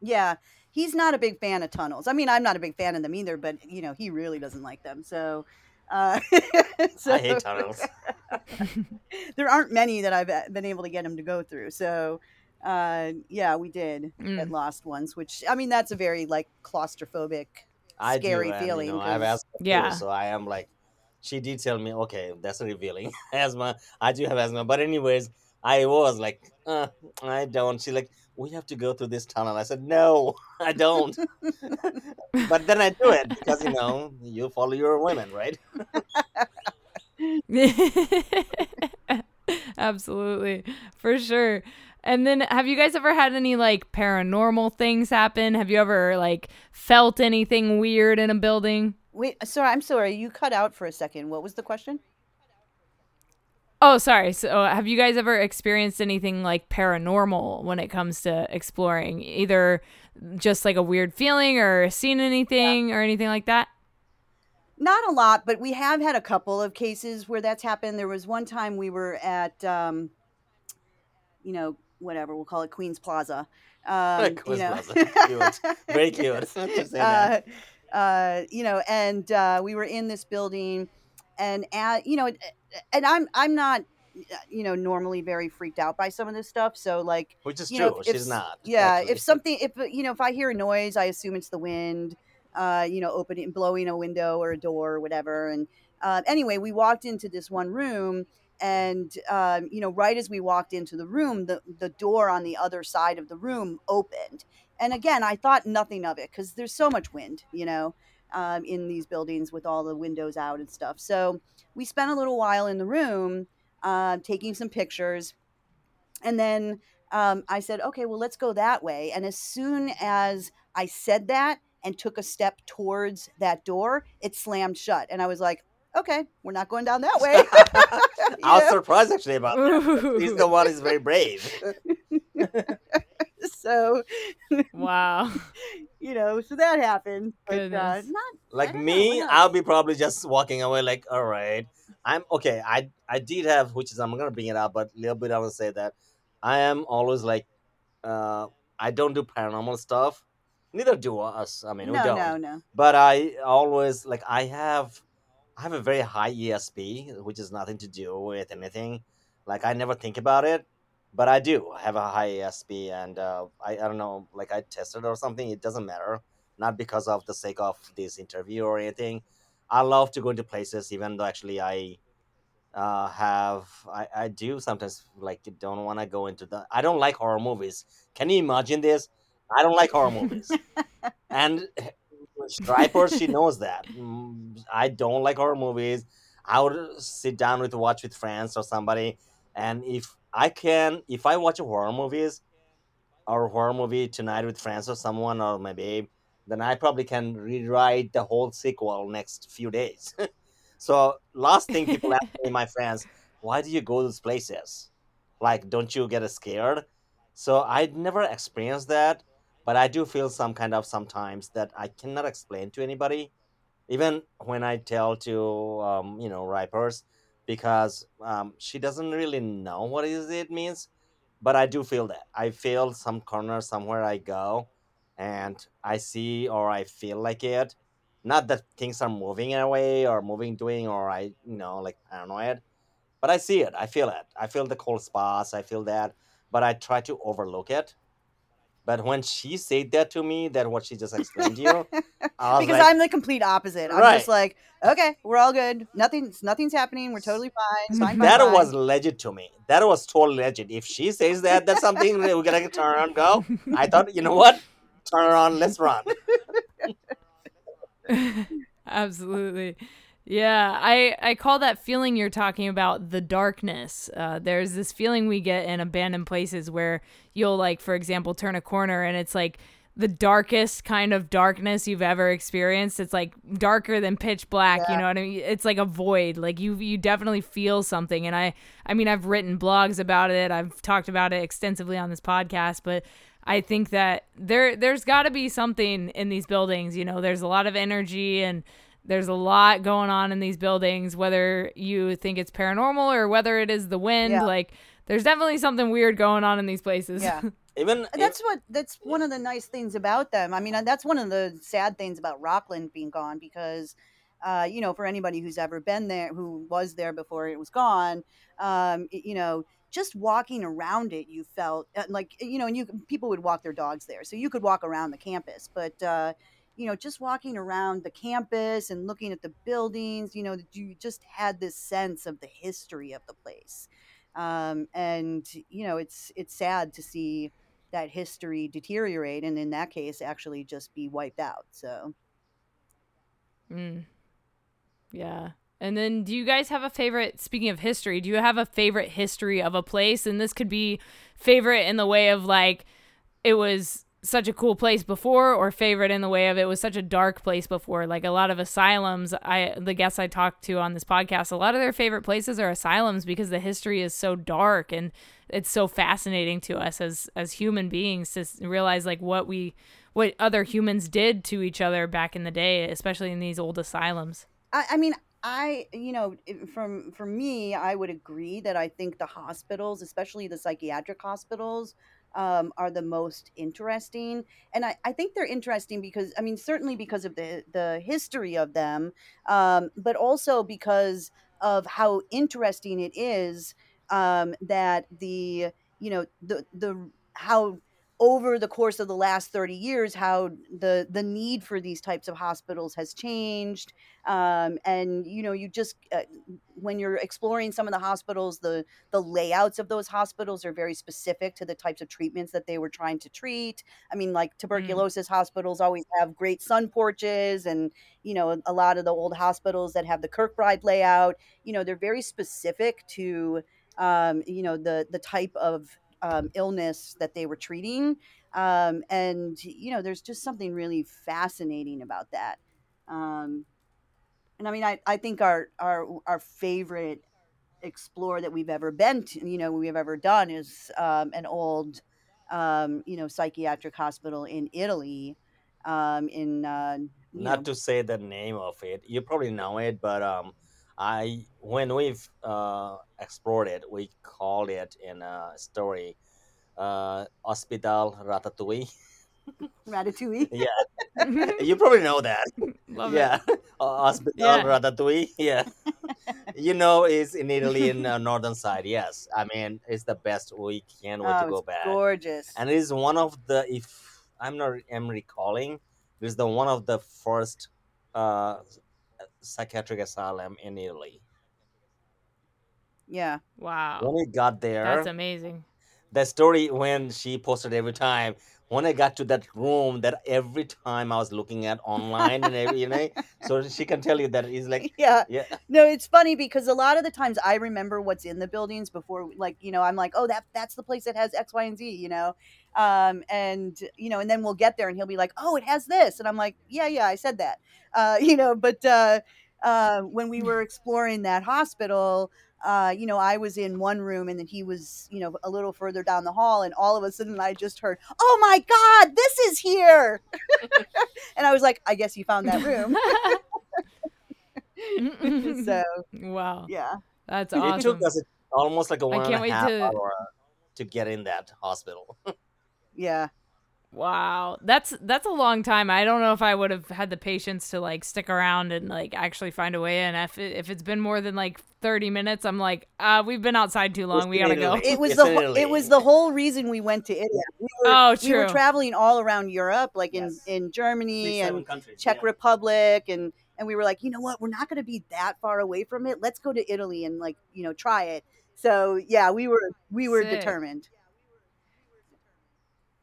Yeah, he's not a big fan of tunnels. I mean, I'm not a big fan of them either, but you know, he really doesn't like them. So, uh, so I hate tunnels. There aren't many that I've been able to get him to go through. So Uh, yeah, we did mm. get lost once, which, I mean, that's a very, like, claustrophobic, I scary do, and, feeling. You know, I've asked her, yeah. so I am like, she did tell me, okay, that's revealing. Asthma, I do have asthma. But anyways, I was like, uh, I don't. She's like, we have to go through this tunnel. I said, no, I don't. But then I do it because, you know, you follow your women, right? Absolutely. For sure. And then have you guys ever had any like paranormal things happen? Have you ever like felt anything weird in a building? Wait, sorry, I'm sorry. You cut out for a second. What was the question? Oh, sorry. So uh, have you guys ever experienced anything like paranormal when it comes to exploring? Either just like a weird feeling or seen anything yeah. or anything like that? Not a lot, but we have had a couple of cases where that's happened. There was one time we were at, um, you know, whatever, we'll call it Queens Plaza. Um, Queens you know. Plaza. Cute. Very cute. uh, uh, you know, and uh, we were in this building and, uh, you know, and I'm I'm not, you know, normally very freaked out by some of this stuff. So like, which is true. Know, if, She's if, not. Yeah. Actually. If something, if, you know, if I hear a noise, I assume it's the wind, uh, you know, opening, blowing a window or a door or whatever. And uh, anyway, we walked into this one room. And, um, you know, right as we walked into the room, the, the door on the other side of the room opened. And again, I thought nothing of it because there's so much wind, you know, um, in these buildings with all the windows out and stuff. So we spent a little while in the room uh, taking some pictures. And then um, I said, okay, well, let's go that way. And as soon as I said that and took a step towards that door, it slammed shut. And I was like, okay, we're not going down that way. I was know? surprised actually about that. He's the one who's very brave. So, wow. You know, so that happened. But, uh, not, like me, know, I'll be probably just walking away like, all right, I'm okay. I, I did have, which is, I'm going to bring it up, but a little bit I will say that I am always like, uh, I don't do paranormal stuff. Neither do us. I mean, no, we don't. No, no, no. But I always, like, I have... I have a very high E S P, which has nothing to do with anything. Like, I never think about it, but I do. I have a high E S P, and uh, I, I don't know, like I tested or something. It doesn't matter. not because of the sake of this interview or anything. I love to go into places, even though actually I uh, have, I, I do sometimes like don't want to go into the, I don't like horror movies. Can you imagine this? I don't like horror movies. And Striper, she knows that. I don't like horror movies. I would sit down with watch with friends or somebody. And if I can, if I watch horror movies or horror movie tonight with friends or someone or my babe, then I probably can rewrite the whole sequel next few days. So last thing people ask me, my friends, why do you go to these places? Like, don't you get scared? So I never experienced that, but I do feel some kind of sometimes that I cannot explain to anybody. Even when I tell to, um, you know, Ripers, because um, she doesn't really know what it means, but I do feel that. I feel some corner somewhere I go and I see or I feel like it. Not that things are moving away or moving doing or I, you know, like paranoid, but I see it. I feel it. I feel the cold spots. I feel that, but I try to overlook it. But when she said that to me, that what she just explained to you, I was because like, I'm the complete opposite. I'm right. just like, okay, we're all good. Nothing, nothing's happening. We're totally fine. fine, fine that fine. was legit to me. That was totally legit. If she says that, that's something we're gonna turn around, go. I thought, you know what? Turn around, let's run. Absolutely. Yeah, I, I call that feeling you're talking about the darkness. Uh, there's this feeling we get in abandoned places where you'll, like, for example, turn a corner and it's like the darkest kind of darkness you've ever experienced. It's like darker than pitch black, yeah. You know what I mean? It's like a void. Like you you definitely feel something. And I, I mean, I've written blogs about it. I've talked about it extensively on this podcast, but I think that there there's got to be something in these buildings. You know, there's a lot of energy and there's a lot going on in these buildings, whether you think it's paranormal or whether it is the wind. Yeah. Like, there's definitely something weird going on in these places. Yeah, even that's if, what that's yeah. one of the nice things about them. I mean, that's one of the sad things about Rockland being gone because, uh, you know, for anybody who's ever been there, who was there before it was gone, um, it, you know. Just walking around it, you felt like, you know, and you people would walk their dogs there. So you could walk around the campus. But, uh, you know, just walking around the campus and looking at the buildings, you know, you just had this sense of the history of the place. Um, and, you know, it's it's sad to see that history deteriorate and in that case actually just be wiped out. So. Mm. Yeah. And then do you guys have a favorite, speaking of history, do you have a favorite history of a place? And this could be favorite in the way of like, it was such a cool place before or favorite in the way of it was such a dark place before. Like a lot of asylums, I the guests I talked to on this podcast, a lot of their favorite places are asylums because the history is so dark and it's so fascinating to us as as human beings to realize like what we, what other humans did to each other back in the day, especially in these old asylums. I, I mean... I, you know, from for me, I would agree that I think the hospitals, especially the psychiatric hospitals, um, are the most interesting. And I, I think they're interesting because, I mean, certainly because of the, the history of them, um, but also because of how interesting it is um, that the, you know, the the how over the course of the last thirty years, how the, the need for these types of hospitals has changed. Um, and, you know, you just, uh, when you're exploring some of the hospitals, the, the layouts of those hospitals are very specific to the types of treatments that they were trying to treat. I mean, like tuberculosis mm. hospitals always have great sun porches and, you know, a lot of the old hospitals that have the Kirkbride layout, you know, they're very specific to, um, you know, the, the type of, Um, illness that they were treating. Um, and, you know, there's just something really fascinating about that. Um, and I mean, I, I think our, our, our favorite explore that we've ever been to, you know, we've ever done is um, an old, um, you know, psychiatric hospital in Italy. Um, in uh, Not know. to say the name of it, you probably know it, but um, I, when we've uh, explored it, we called it in a story, uh, Hospital Ratatouille. Ratatouille? Yeah. You probably know that. Love yeah. It. Uh, Hospital yeah. Ratatouille. Yeah. You know, it's in Italy, in the uh, northern side. Yes. I mean, it's the best we can wait oh, to go it's back. Gorgeous. And it's one of the, if I'm not, I'm recalling, is the one of the first uh, psychiatric asylum in Italy. Yeah. Wow. When it got there. That's amazing. That story when she posted every time. When I got to that room that every time I was looking at online and every, you know, so she can tell you that it's like, yeah. yeah. No, it's funny because a lot of the times I remember what's in the buildings before, like, you know, I'm like, oh, that that's the place that has X, Y, and Z, you know? Um, and, you know, and then we'll get there and he'll be like, oh, it has this. And I'm like, yeah, yeah, I said that, uh, you know, but uh, uh, when we were exploring that hospital, Uh, you know, I was in one room and then he was, you know, a little further down the hall, and all of a sudden I just heard, oh my God, this is here. And I was like, I guess you found that room. So, wow. Yeah. That's awesome. It took us almost like a one and a half to... hour to get in that hospital. Yeah. Wow. That's, that's a long time. I don't know if I would have had the patience to like stick around and like actually find a way in. If, it, if it's been more than like thirty minutes, I'm like, uh, we've been outside too long. We gotta go. It was the whole, it was the whole reason we went to Italy. We were, oh, true. We were traveling all around Europe, like in, yes. in Germany and countries, Czech yeah. Republic. And, and we were like, you know what? We're not going to be that far away from it. Let's go to Italy and like, you know, try it. So yeah, we were, we were Sick. determined.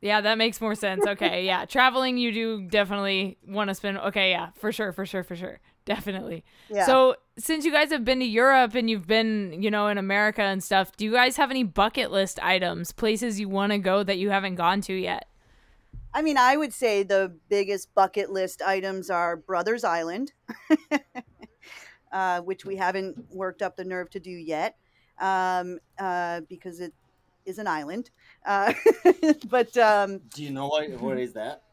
Yeah, that makes more sense. Okay, yeah. Traveling, you do definitely want to spend... Okay, yeah, for sure, for sure, for sure. Definitely. Yeah. So since you guys have been to Europe and you've been, you know, in America and stuff, do you guys have any bucket list items, places you want to go that you haven't gone to yet? I mean, I would say the biggest bucket list items are Brother's Island, uh, which we haven't worked up the nerve to do yet um, uh, because it... is an island, uh, but um, do you know what? What is that?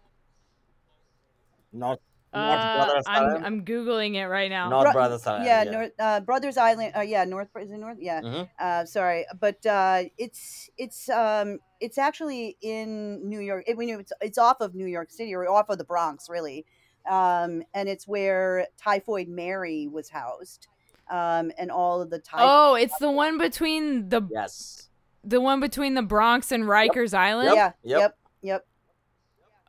North, uh, North Brother Island. I'm, I'm googling it right now. North Bro- Brother Island. Yeah, yeah. North, uh, Brothers Island. Uh, yeah, North is it North? Yeah. Mm-hmm. Uh, sorry, but uh, it's it's um, it's actually in New York. It, we knew it's it's off of New York City or off of the Bronx, really, um, and it's where Typhoid Mary was housed, um, and all of the typh- Oh, it's the one between the yes. The one between the Bronx and Rikers yep. Island? Yep. Yeah. Yep. Yep.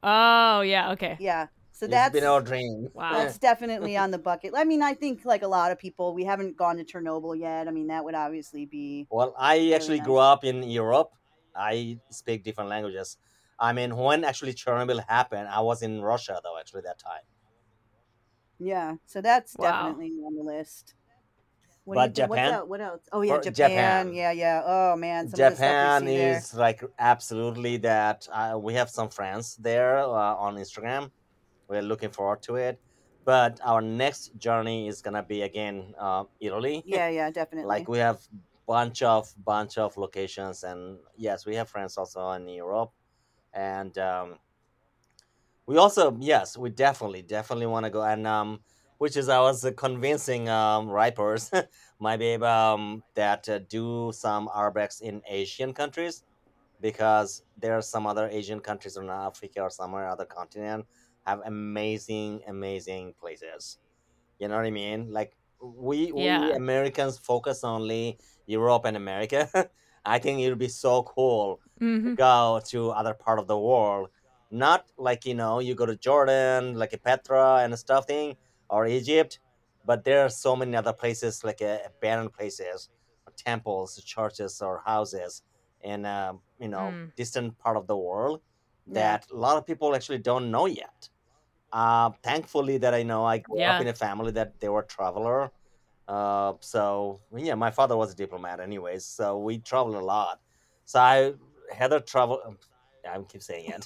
Oh, yeah. Okay. Yeah. So it's that's been our dream. Wow. That's definitely on the bucket. I mean, I think like a lot of people, we haven't gone to Chernobyl yet. I mean, that would obviously be. Well, I really actually nice. grew up in Europe. I speak different languages. I mean, when actually Chernobyl happened, I was in Russia, though, actually, that time. Yeah. So that's wow. definitely on the list. What but you, Japan, what else? Oh yeah, Japan. Japan. Yeah, yeah. Oh man, some Japan of the stuff is there. Like absolutely that. Uh, we have some friends there uh, on Instagram. We're looking forward to it. But our next journey is gonna be again uh, Italy. Yeah, yeah, definitely. Like we have bunch of bunch of locations, and yes, we have friends also in Europe, and um, we also yes, we definitely definitely want to go and. Um, Which is, I was convincing um, Ripers, my babe, um, that uh, do some Urbex in Asian countries, because there are some other Asian countries in Africa or somewhere other continent have amazing, amazing places. You know what I mean? Like we, yeah. we Americans focus only Europe and America. I think it would be so cool mm-hmm. to go to other part of the world. Not like, you know, you go to Jordan, like a Petra and stuff thing. Or Egypt, but there are so many other places like uh, abandoned places, or temples, or churches, or houses in uh, you know mm. distant part of the world that yeah. a lot of people actually don't know yet. Uh, thankfully, that I know I grew yeah. up in a family that they were traveler. Uh, so yeah, my father was a diplomat, anyways. So we traveled a lot. So I Heather traveled. I keep saying it.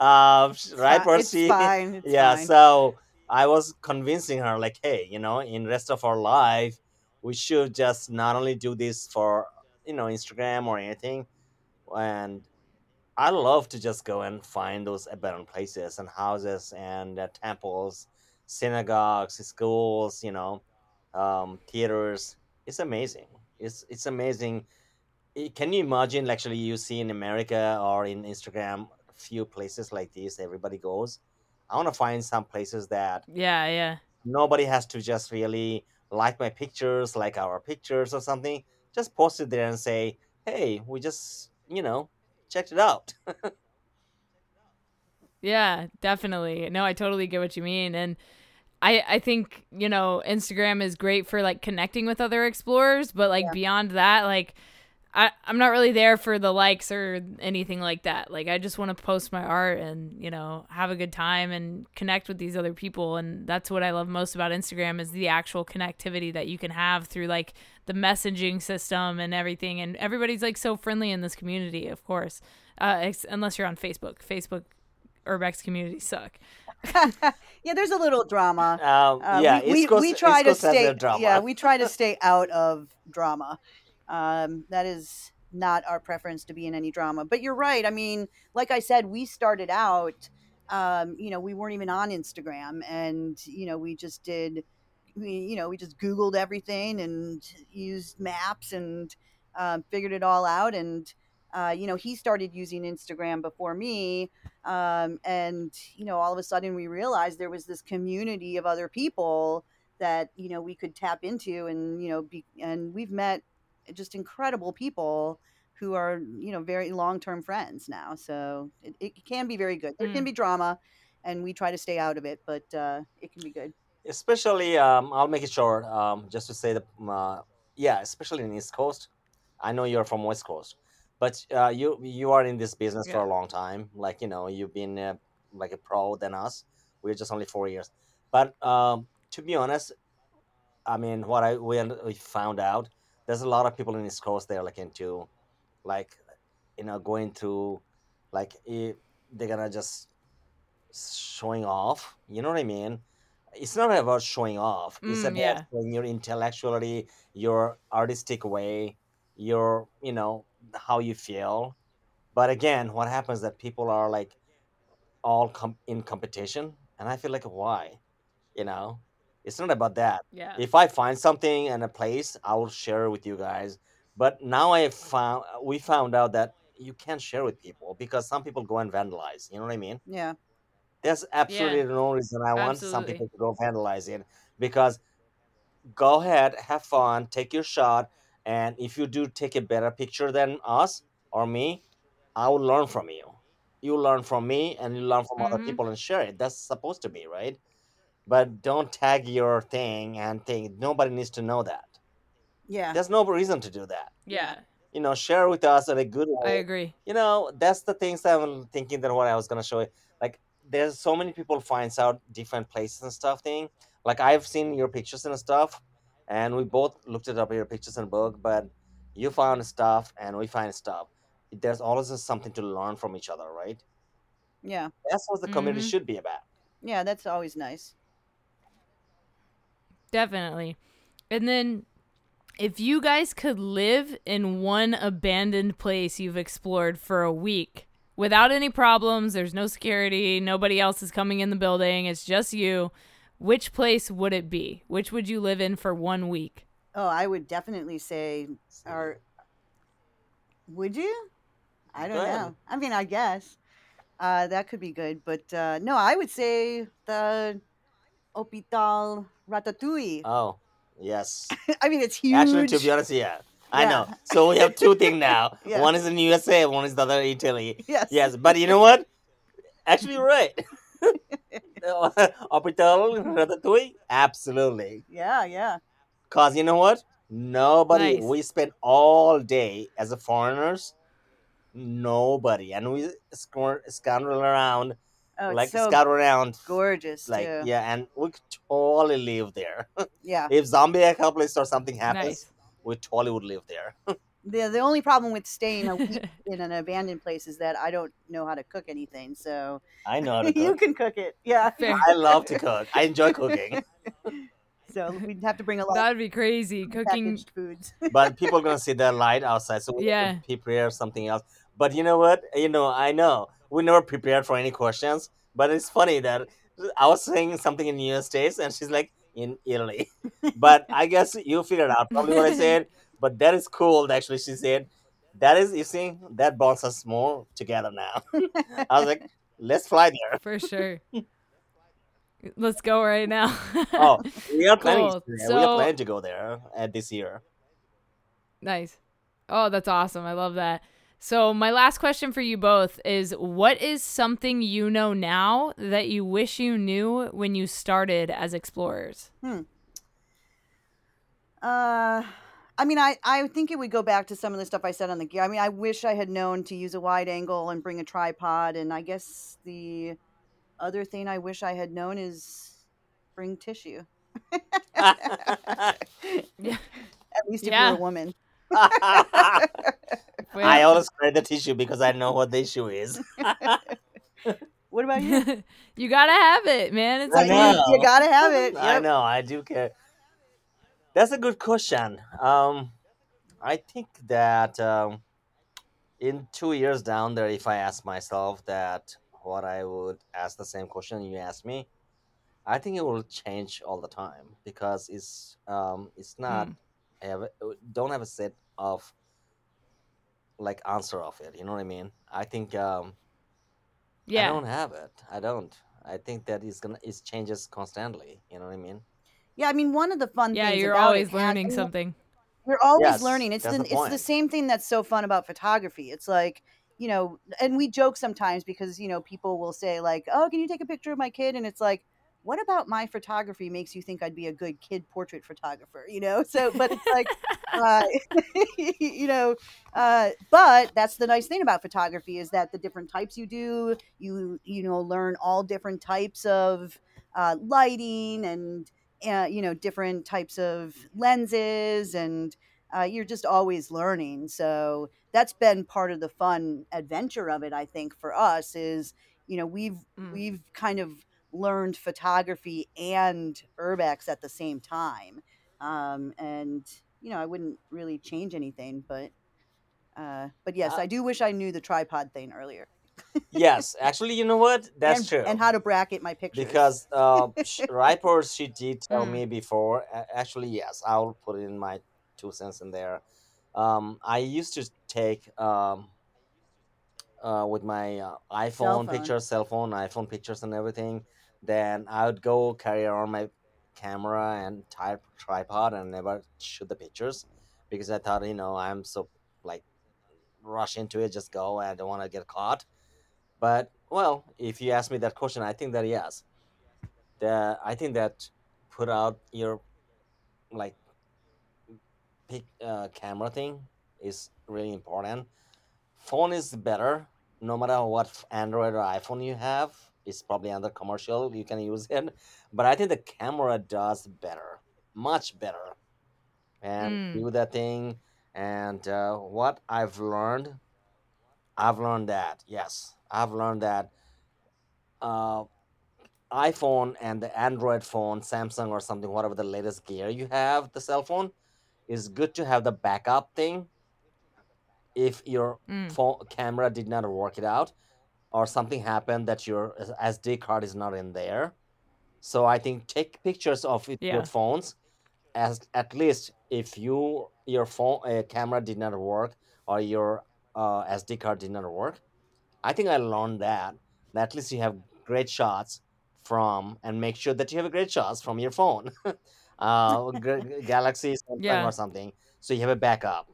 uh, right, Percy? Fine. It's yeah. Fine. So. I was convincing her, like, hey, you know, in rest of our life, we should just not only do this for, you know, Instagram or anything. And I love to just go and find those abandoned places and houses and uh, temples, synagogues, schools, you know, um, theaters. It's amazing. It's it's amazing. It, can you imagine, actually, you see in America or in Instagram, a few places like this, everybody goes. I want to find some places that yeah, yeah. nobody has to just really like my pictures, like our pictures or something. Just post it there and say, hey, we just, you know, checked it out. Yeah, definitely. No, I totally get what you mean. And I, I think, you know, Instagram is great for like connecting with other explorers, but like yeah. beyond that, like I, I'm not really there for the likes or anything like that. Like, I just want to post my art and, you know, have a good time and connect with these other people. And that's what I love most about Instagram is the actual connectivity that you can have through like the messaging system and everything. And everybody's like so friendly in this community, of course, uh, ex- unless you're on Facebook. Facebook Urbex communities suck. Yeah, there's a little drama. Um, uh, yeah, we, we, Coast, we try to stay. Yeah, we try to stay out of drama. Um, that is not our preference to be in any drama. But you're right. I mean, like I said, we started out, um, you know, we weren't even on Instagram, and, you know, we just did, we, you know, we just Googled everything and used maps and um, figured it all out. And, uh, you know, he started using Instagram before me. Um, and, you know, all of a sudden we realized there was this community of other people that, you know, we could tap into and, you know, be, and we've met just incredible people who are, you know, very long-term friends now. So it, it can be very good. There mm. can be drama, and we try to stay out of it, but uh, it can be good. Especially, um, I'll make it short, um, just to say that, uh, yeah, especially in East Coast. I know you're from West Coast, but uh, you you are in this business yeah. for a long time. Like, you know, you've been uh, like a pro than us. We're just only four years. But um, to be honest, I mean, what I we, we found out, there's a lot of people in East Coast they're like into, like, you know, going through, like, it, they're gonna just showing off. You know what I mean? It's not about showing off. Mm, it's about yeah. your intellectuality, your artistic way, your, you know, how you feel. But again, what happens that people are like all com- in competition, and I feel like why, you know? It's not about that. Yeah. If I find something and a place, I will share it with you guys. But now I found we found out that you can't share with people because some people go and vandalize. You know what I mean? Yeah. There's absolutely yeah. no reason I absolutely. want some people to go vandalize it, because go ahead, have fun, take your shot, and if you do take a better picture than us or me, I will learn from you. You learn from me, and you learn from mm-hmm. other people and share it. That's supposed to be, right? But don't tag your thing and think nobody needs to know that. Yeah. There's no reason to do that. Yeah. You know, share with us in a good way. I agree. You know, that's the things that I'm thinking that what I was going to show you. Like, there's so many people finds out different places and stuff thing. Like, I've seen your pictures and stuff, and we both looked it up your pictures and book, but you found stuff and we find stuff. There's always something to learn from each other, right? Yeah. That's what the mm-hmm. community should be about. Yeah, that's always nice. Definitely. And then if you guys could live in one abandoned place you've explored for a week without any problems, there's no security, nobody else is coming in the building, it's just you, which place would it be? Which would you live in for one week? Oh, I would definitely say our... Would you? I don't yeah. know. I mean, I guess. Uh, that could be good. But uh, no, I would say the Hospital Ratatouille. Oh, yes. I mean, it's huge. Actually, to be honest, yeah. yeah. I know. So we have two things now. yeah. One is in the U S A, one is the other in Italy. Yes. Yes, but you know what? Actually, you're right. Hospital Ratatouille? Absolutely. Yeah, yeah. Because you know what? Nobody. Nice. We spent all day as a foreigners. Nobody. And we scoundrel around. Oh, like so scout around, gorgeous, like too. yeah, and we could totally live there. Yeah, if zombie apocalypse or something happens, nice. we totally would live there. the The only problem with staying a week in an abandoned place is that I don't know how to cook anything. So I know how to cook. You can cook it. Yeah, fair. I love to cook. I enjoy cooking. So we'd have to bring a lot. That'd be crazy cooking foods. But people are gonna see the light outside, so we yeah, prepare something else. But you know what? You know, I know. We never prepared for any questions, but it's funny that I was saying something in the United States and she's like, in Italy. But I guess you figured out probably what I said, but that is cool. Actually, she said, that is, you see, that bonds us more together now. I was like, let's fly there. For sure. Let's go right now. Oh, we are planning cool. to, so... we are planning to go there uh, this year. Nice. Oh, that's awesome. I love that. So my last question for you both is, what is something you know now that you wish you knew when you started as explorers? Hmm. Uh, I mean, I, I think it would go back to some of the stuff I said on the gear. I mean, I wish I had known to use a wide angle and bring a tripod. And I guess the other thing I wish I had known is bring tissue. At least if yeah. you're a woman. I always carry the tissue because I know what the issue is. What about you? You gotta have it, man. It's like, you gotta have it. Yep. I know. I do care. That's a good question. Um, I think that um, in two years down there, if I ask myself that what I would ask the same question you asked me, I think it will change all the time because it's um, it's not. Mm. I have, don't have a set of like answer of it. You know what I mean? I think um, yeah. I don't have it. I don't. I think that it's gonna it changes constantly. You know what I mean? Yeah, I mean, one of the fun yeah, things. Yeah, you're about always learning had, something. You're always yes, learning. It's the, the it's the same thing that's so fun about photography. It's like, you know, and we joke sometimes because, you know, people will say like, "Oh, can you take a picture of my kid?" And it's like, what about my photography makes you think I'd be a good kid portrait photographer, you know? So, but it's like, uh, you know, uh, but that's the nice thing about photography is that the different types you do, you, you know, learn all different types of uh, lighting and, uh, you know, different types of lenses and uh, you're just always learning. So that's been part of the fun adventure of it, I think, for us is, you know, we've, mm. we've kind of, learned photography and Urbex at the same time. Um, and, you know, I wouldn't really change anything, but, uh, but yes, uh, I do wish I knew the tripod thing earlier. Yes. Actually, you know what? That's and, true. And how to bracket my pictures. Because uh, Ripe Arts, she did tell me before. Actually, yes, I'll put in my two cents in there. Um, I used to take... Um, Uh, with my uh, iPhone pictures, cell phone, iPhone pictures and everything, then I would go carry around my camera and type tripod and never shoot the pictures because I thought, you know, I'm so, like, rush into it, just go, and I don't want to get caught. But, well, if you ask me that question, I think that, yes, the, I think that put out your, like, pic, uh, camera thing is really important. Phone is better. No matter what Android or iPhone you have, it's probably under commercial. You can use it. But I think the camera does better, much better. And mm. do that thing. And uh, what I've learned, I've learned that. Yes, I've learned that uh, iPhone and the Android phone, Samsung or something, whatever the latest gear you have, the cell phone, is good to have the backup thing. If your mm. phone camera did not work it out or something happened that your S D card is not in there. So I think take pictures of it, yeah. your phones as at least if you your phone uh, camera did not work or your uh, S D card did not work. I think I learned that, that at least you have great shots from and make sure that you have great shots from your phone. uh, g- Galaxy yeah. or something. So you have a backup.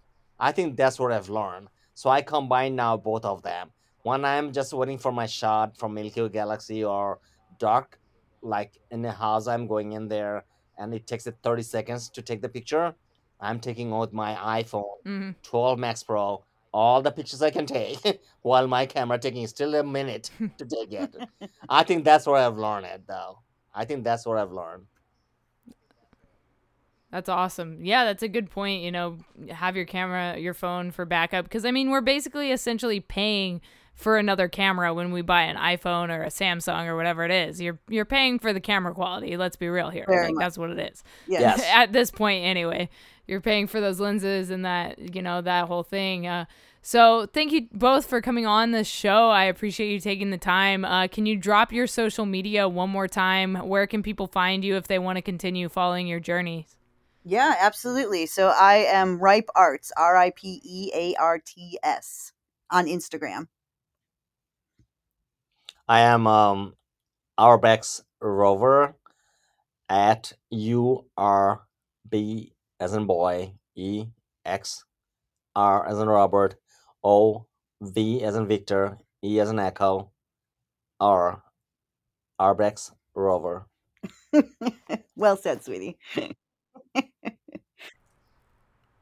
I think that's what I've learned. So I combine now both of them. When I'm just waiting for my shot from Milky Way Galaxy or dark, like in the house, I'm going in there and it takes it thirty seconds to take the picture. I'm taking out my iPhone mm-hmm. twelve Max Pro, all the pictures I can take while my camera taking still a minute to take it. I think that's what I've learned it though. I think that's what I've learned. That's awesome. Yeah, that's a good point. You know, have your camera, your phone for backup. Because, I mean, we're basically essentially paying for another camera when we buy an iPhone or a Samsung or whatever it is. You're you're paying for the camera quality. Let's be real here. Like, that's what it is. Yes. At this point, anyway. You're paying for those lenses and that, you know, that whole thing. Uh, so thank you both for coming on this show. I appreciate you taking the time. Uh, can you drop your social media one more time? Where can people find you if they want to continue following your journey? Yeah, absolutely. So I am Ripe Arts, R I P E A R T S, on Instagram. I am um, Urbex Rover at U R B as in boy, E X R as in Robert, O V as in Victor, E as in Echo, R, Urbex Rover. Well said, sweetie.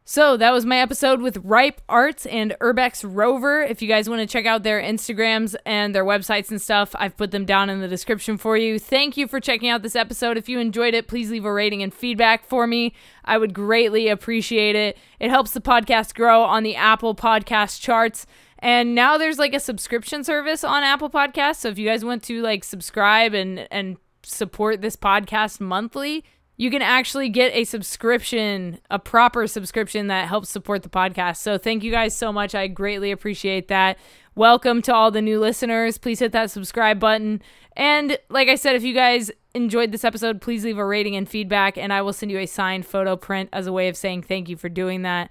So that was my episode with Ripe Arts and Urbex Rover. If you guys want to check out their Instagrams and their websites and stuff, I've put them down in the description for you. Thank you for checking out this episode. If you enjoyed it, please leave a rating and feedback for me. I would greatly appreciate it. It helps the podcast grow on the Apple Podcast charts. And now there's like a subscription service on Apple Podcasts. So if you guys want to like subscribe and, and support this podcast monthly, you can actually get a subscription, a proper subscription that helps support the podcast. So thank you guys so much. I greatly appreciate that. Welcome to all the new listeners. Please hit that subscribe button. And like I said, if you guys enjoyed this episode, please leave a rating and feedback, and I will send you a signed photo print as a way of saying thank you for doing that.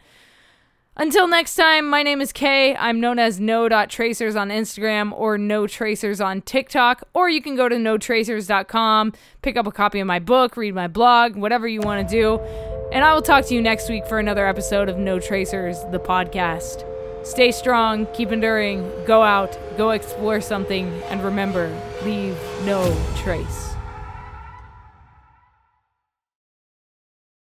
Until next time, my name is Kay. I'm known as no dot tracers on Instagram or notracers on TikTok, or you can go to no tracers dot com, pick up a copy of my book, read my blog, whatever you want to do. And I will talk to you next week for another episode of No Tracers, the podcast. Stay strong, keep enduring, go out, go explore something, and remember, leave no trace.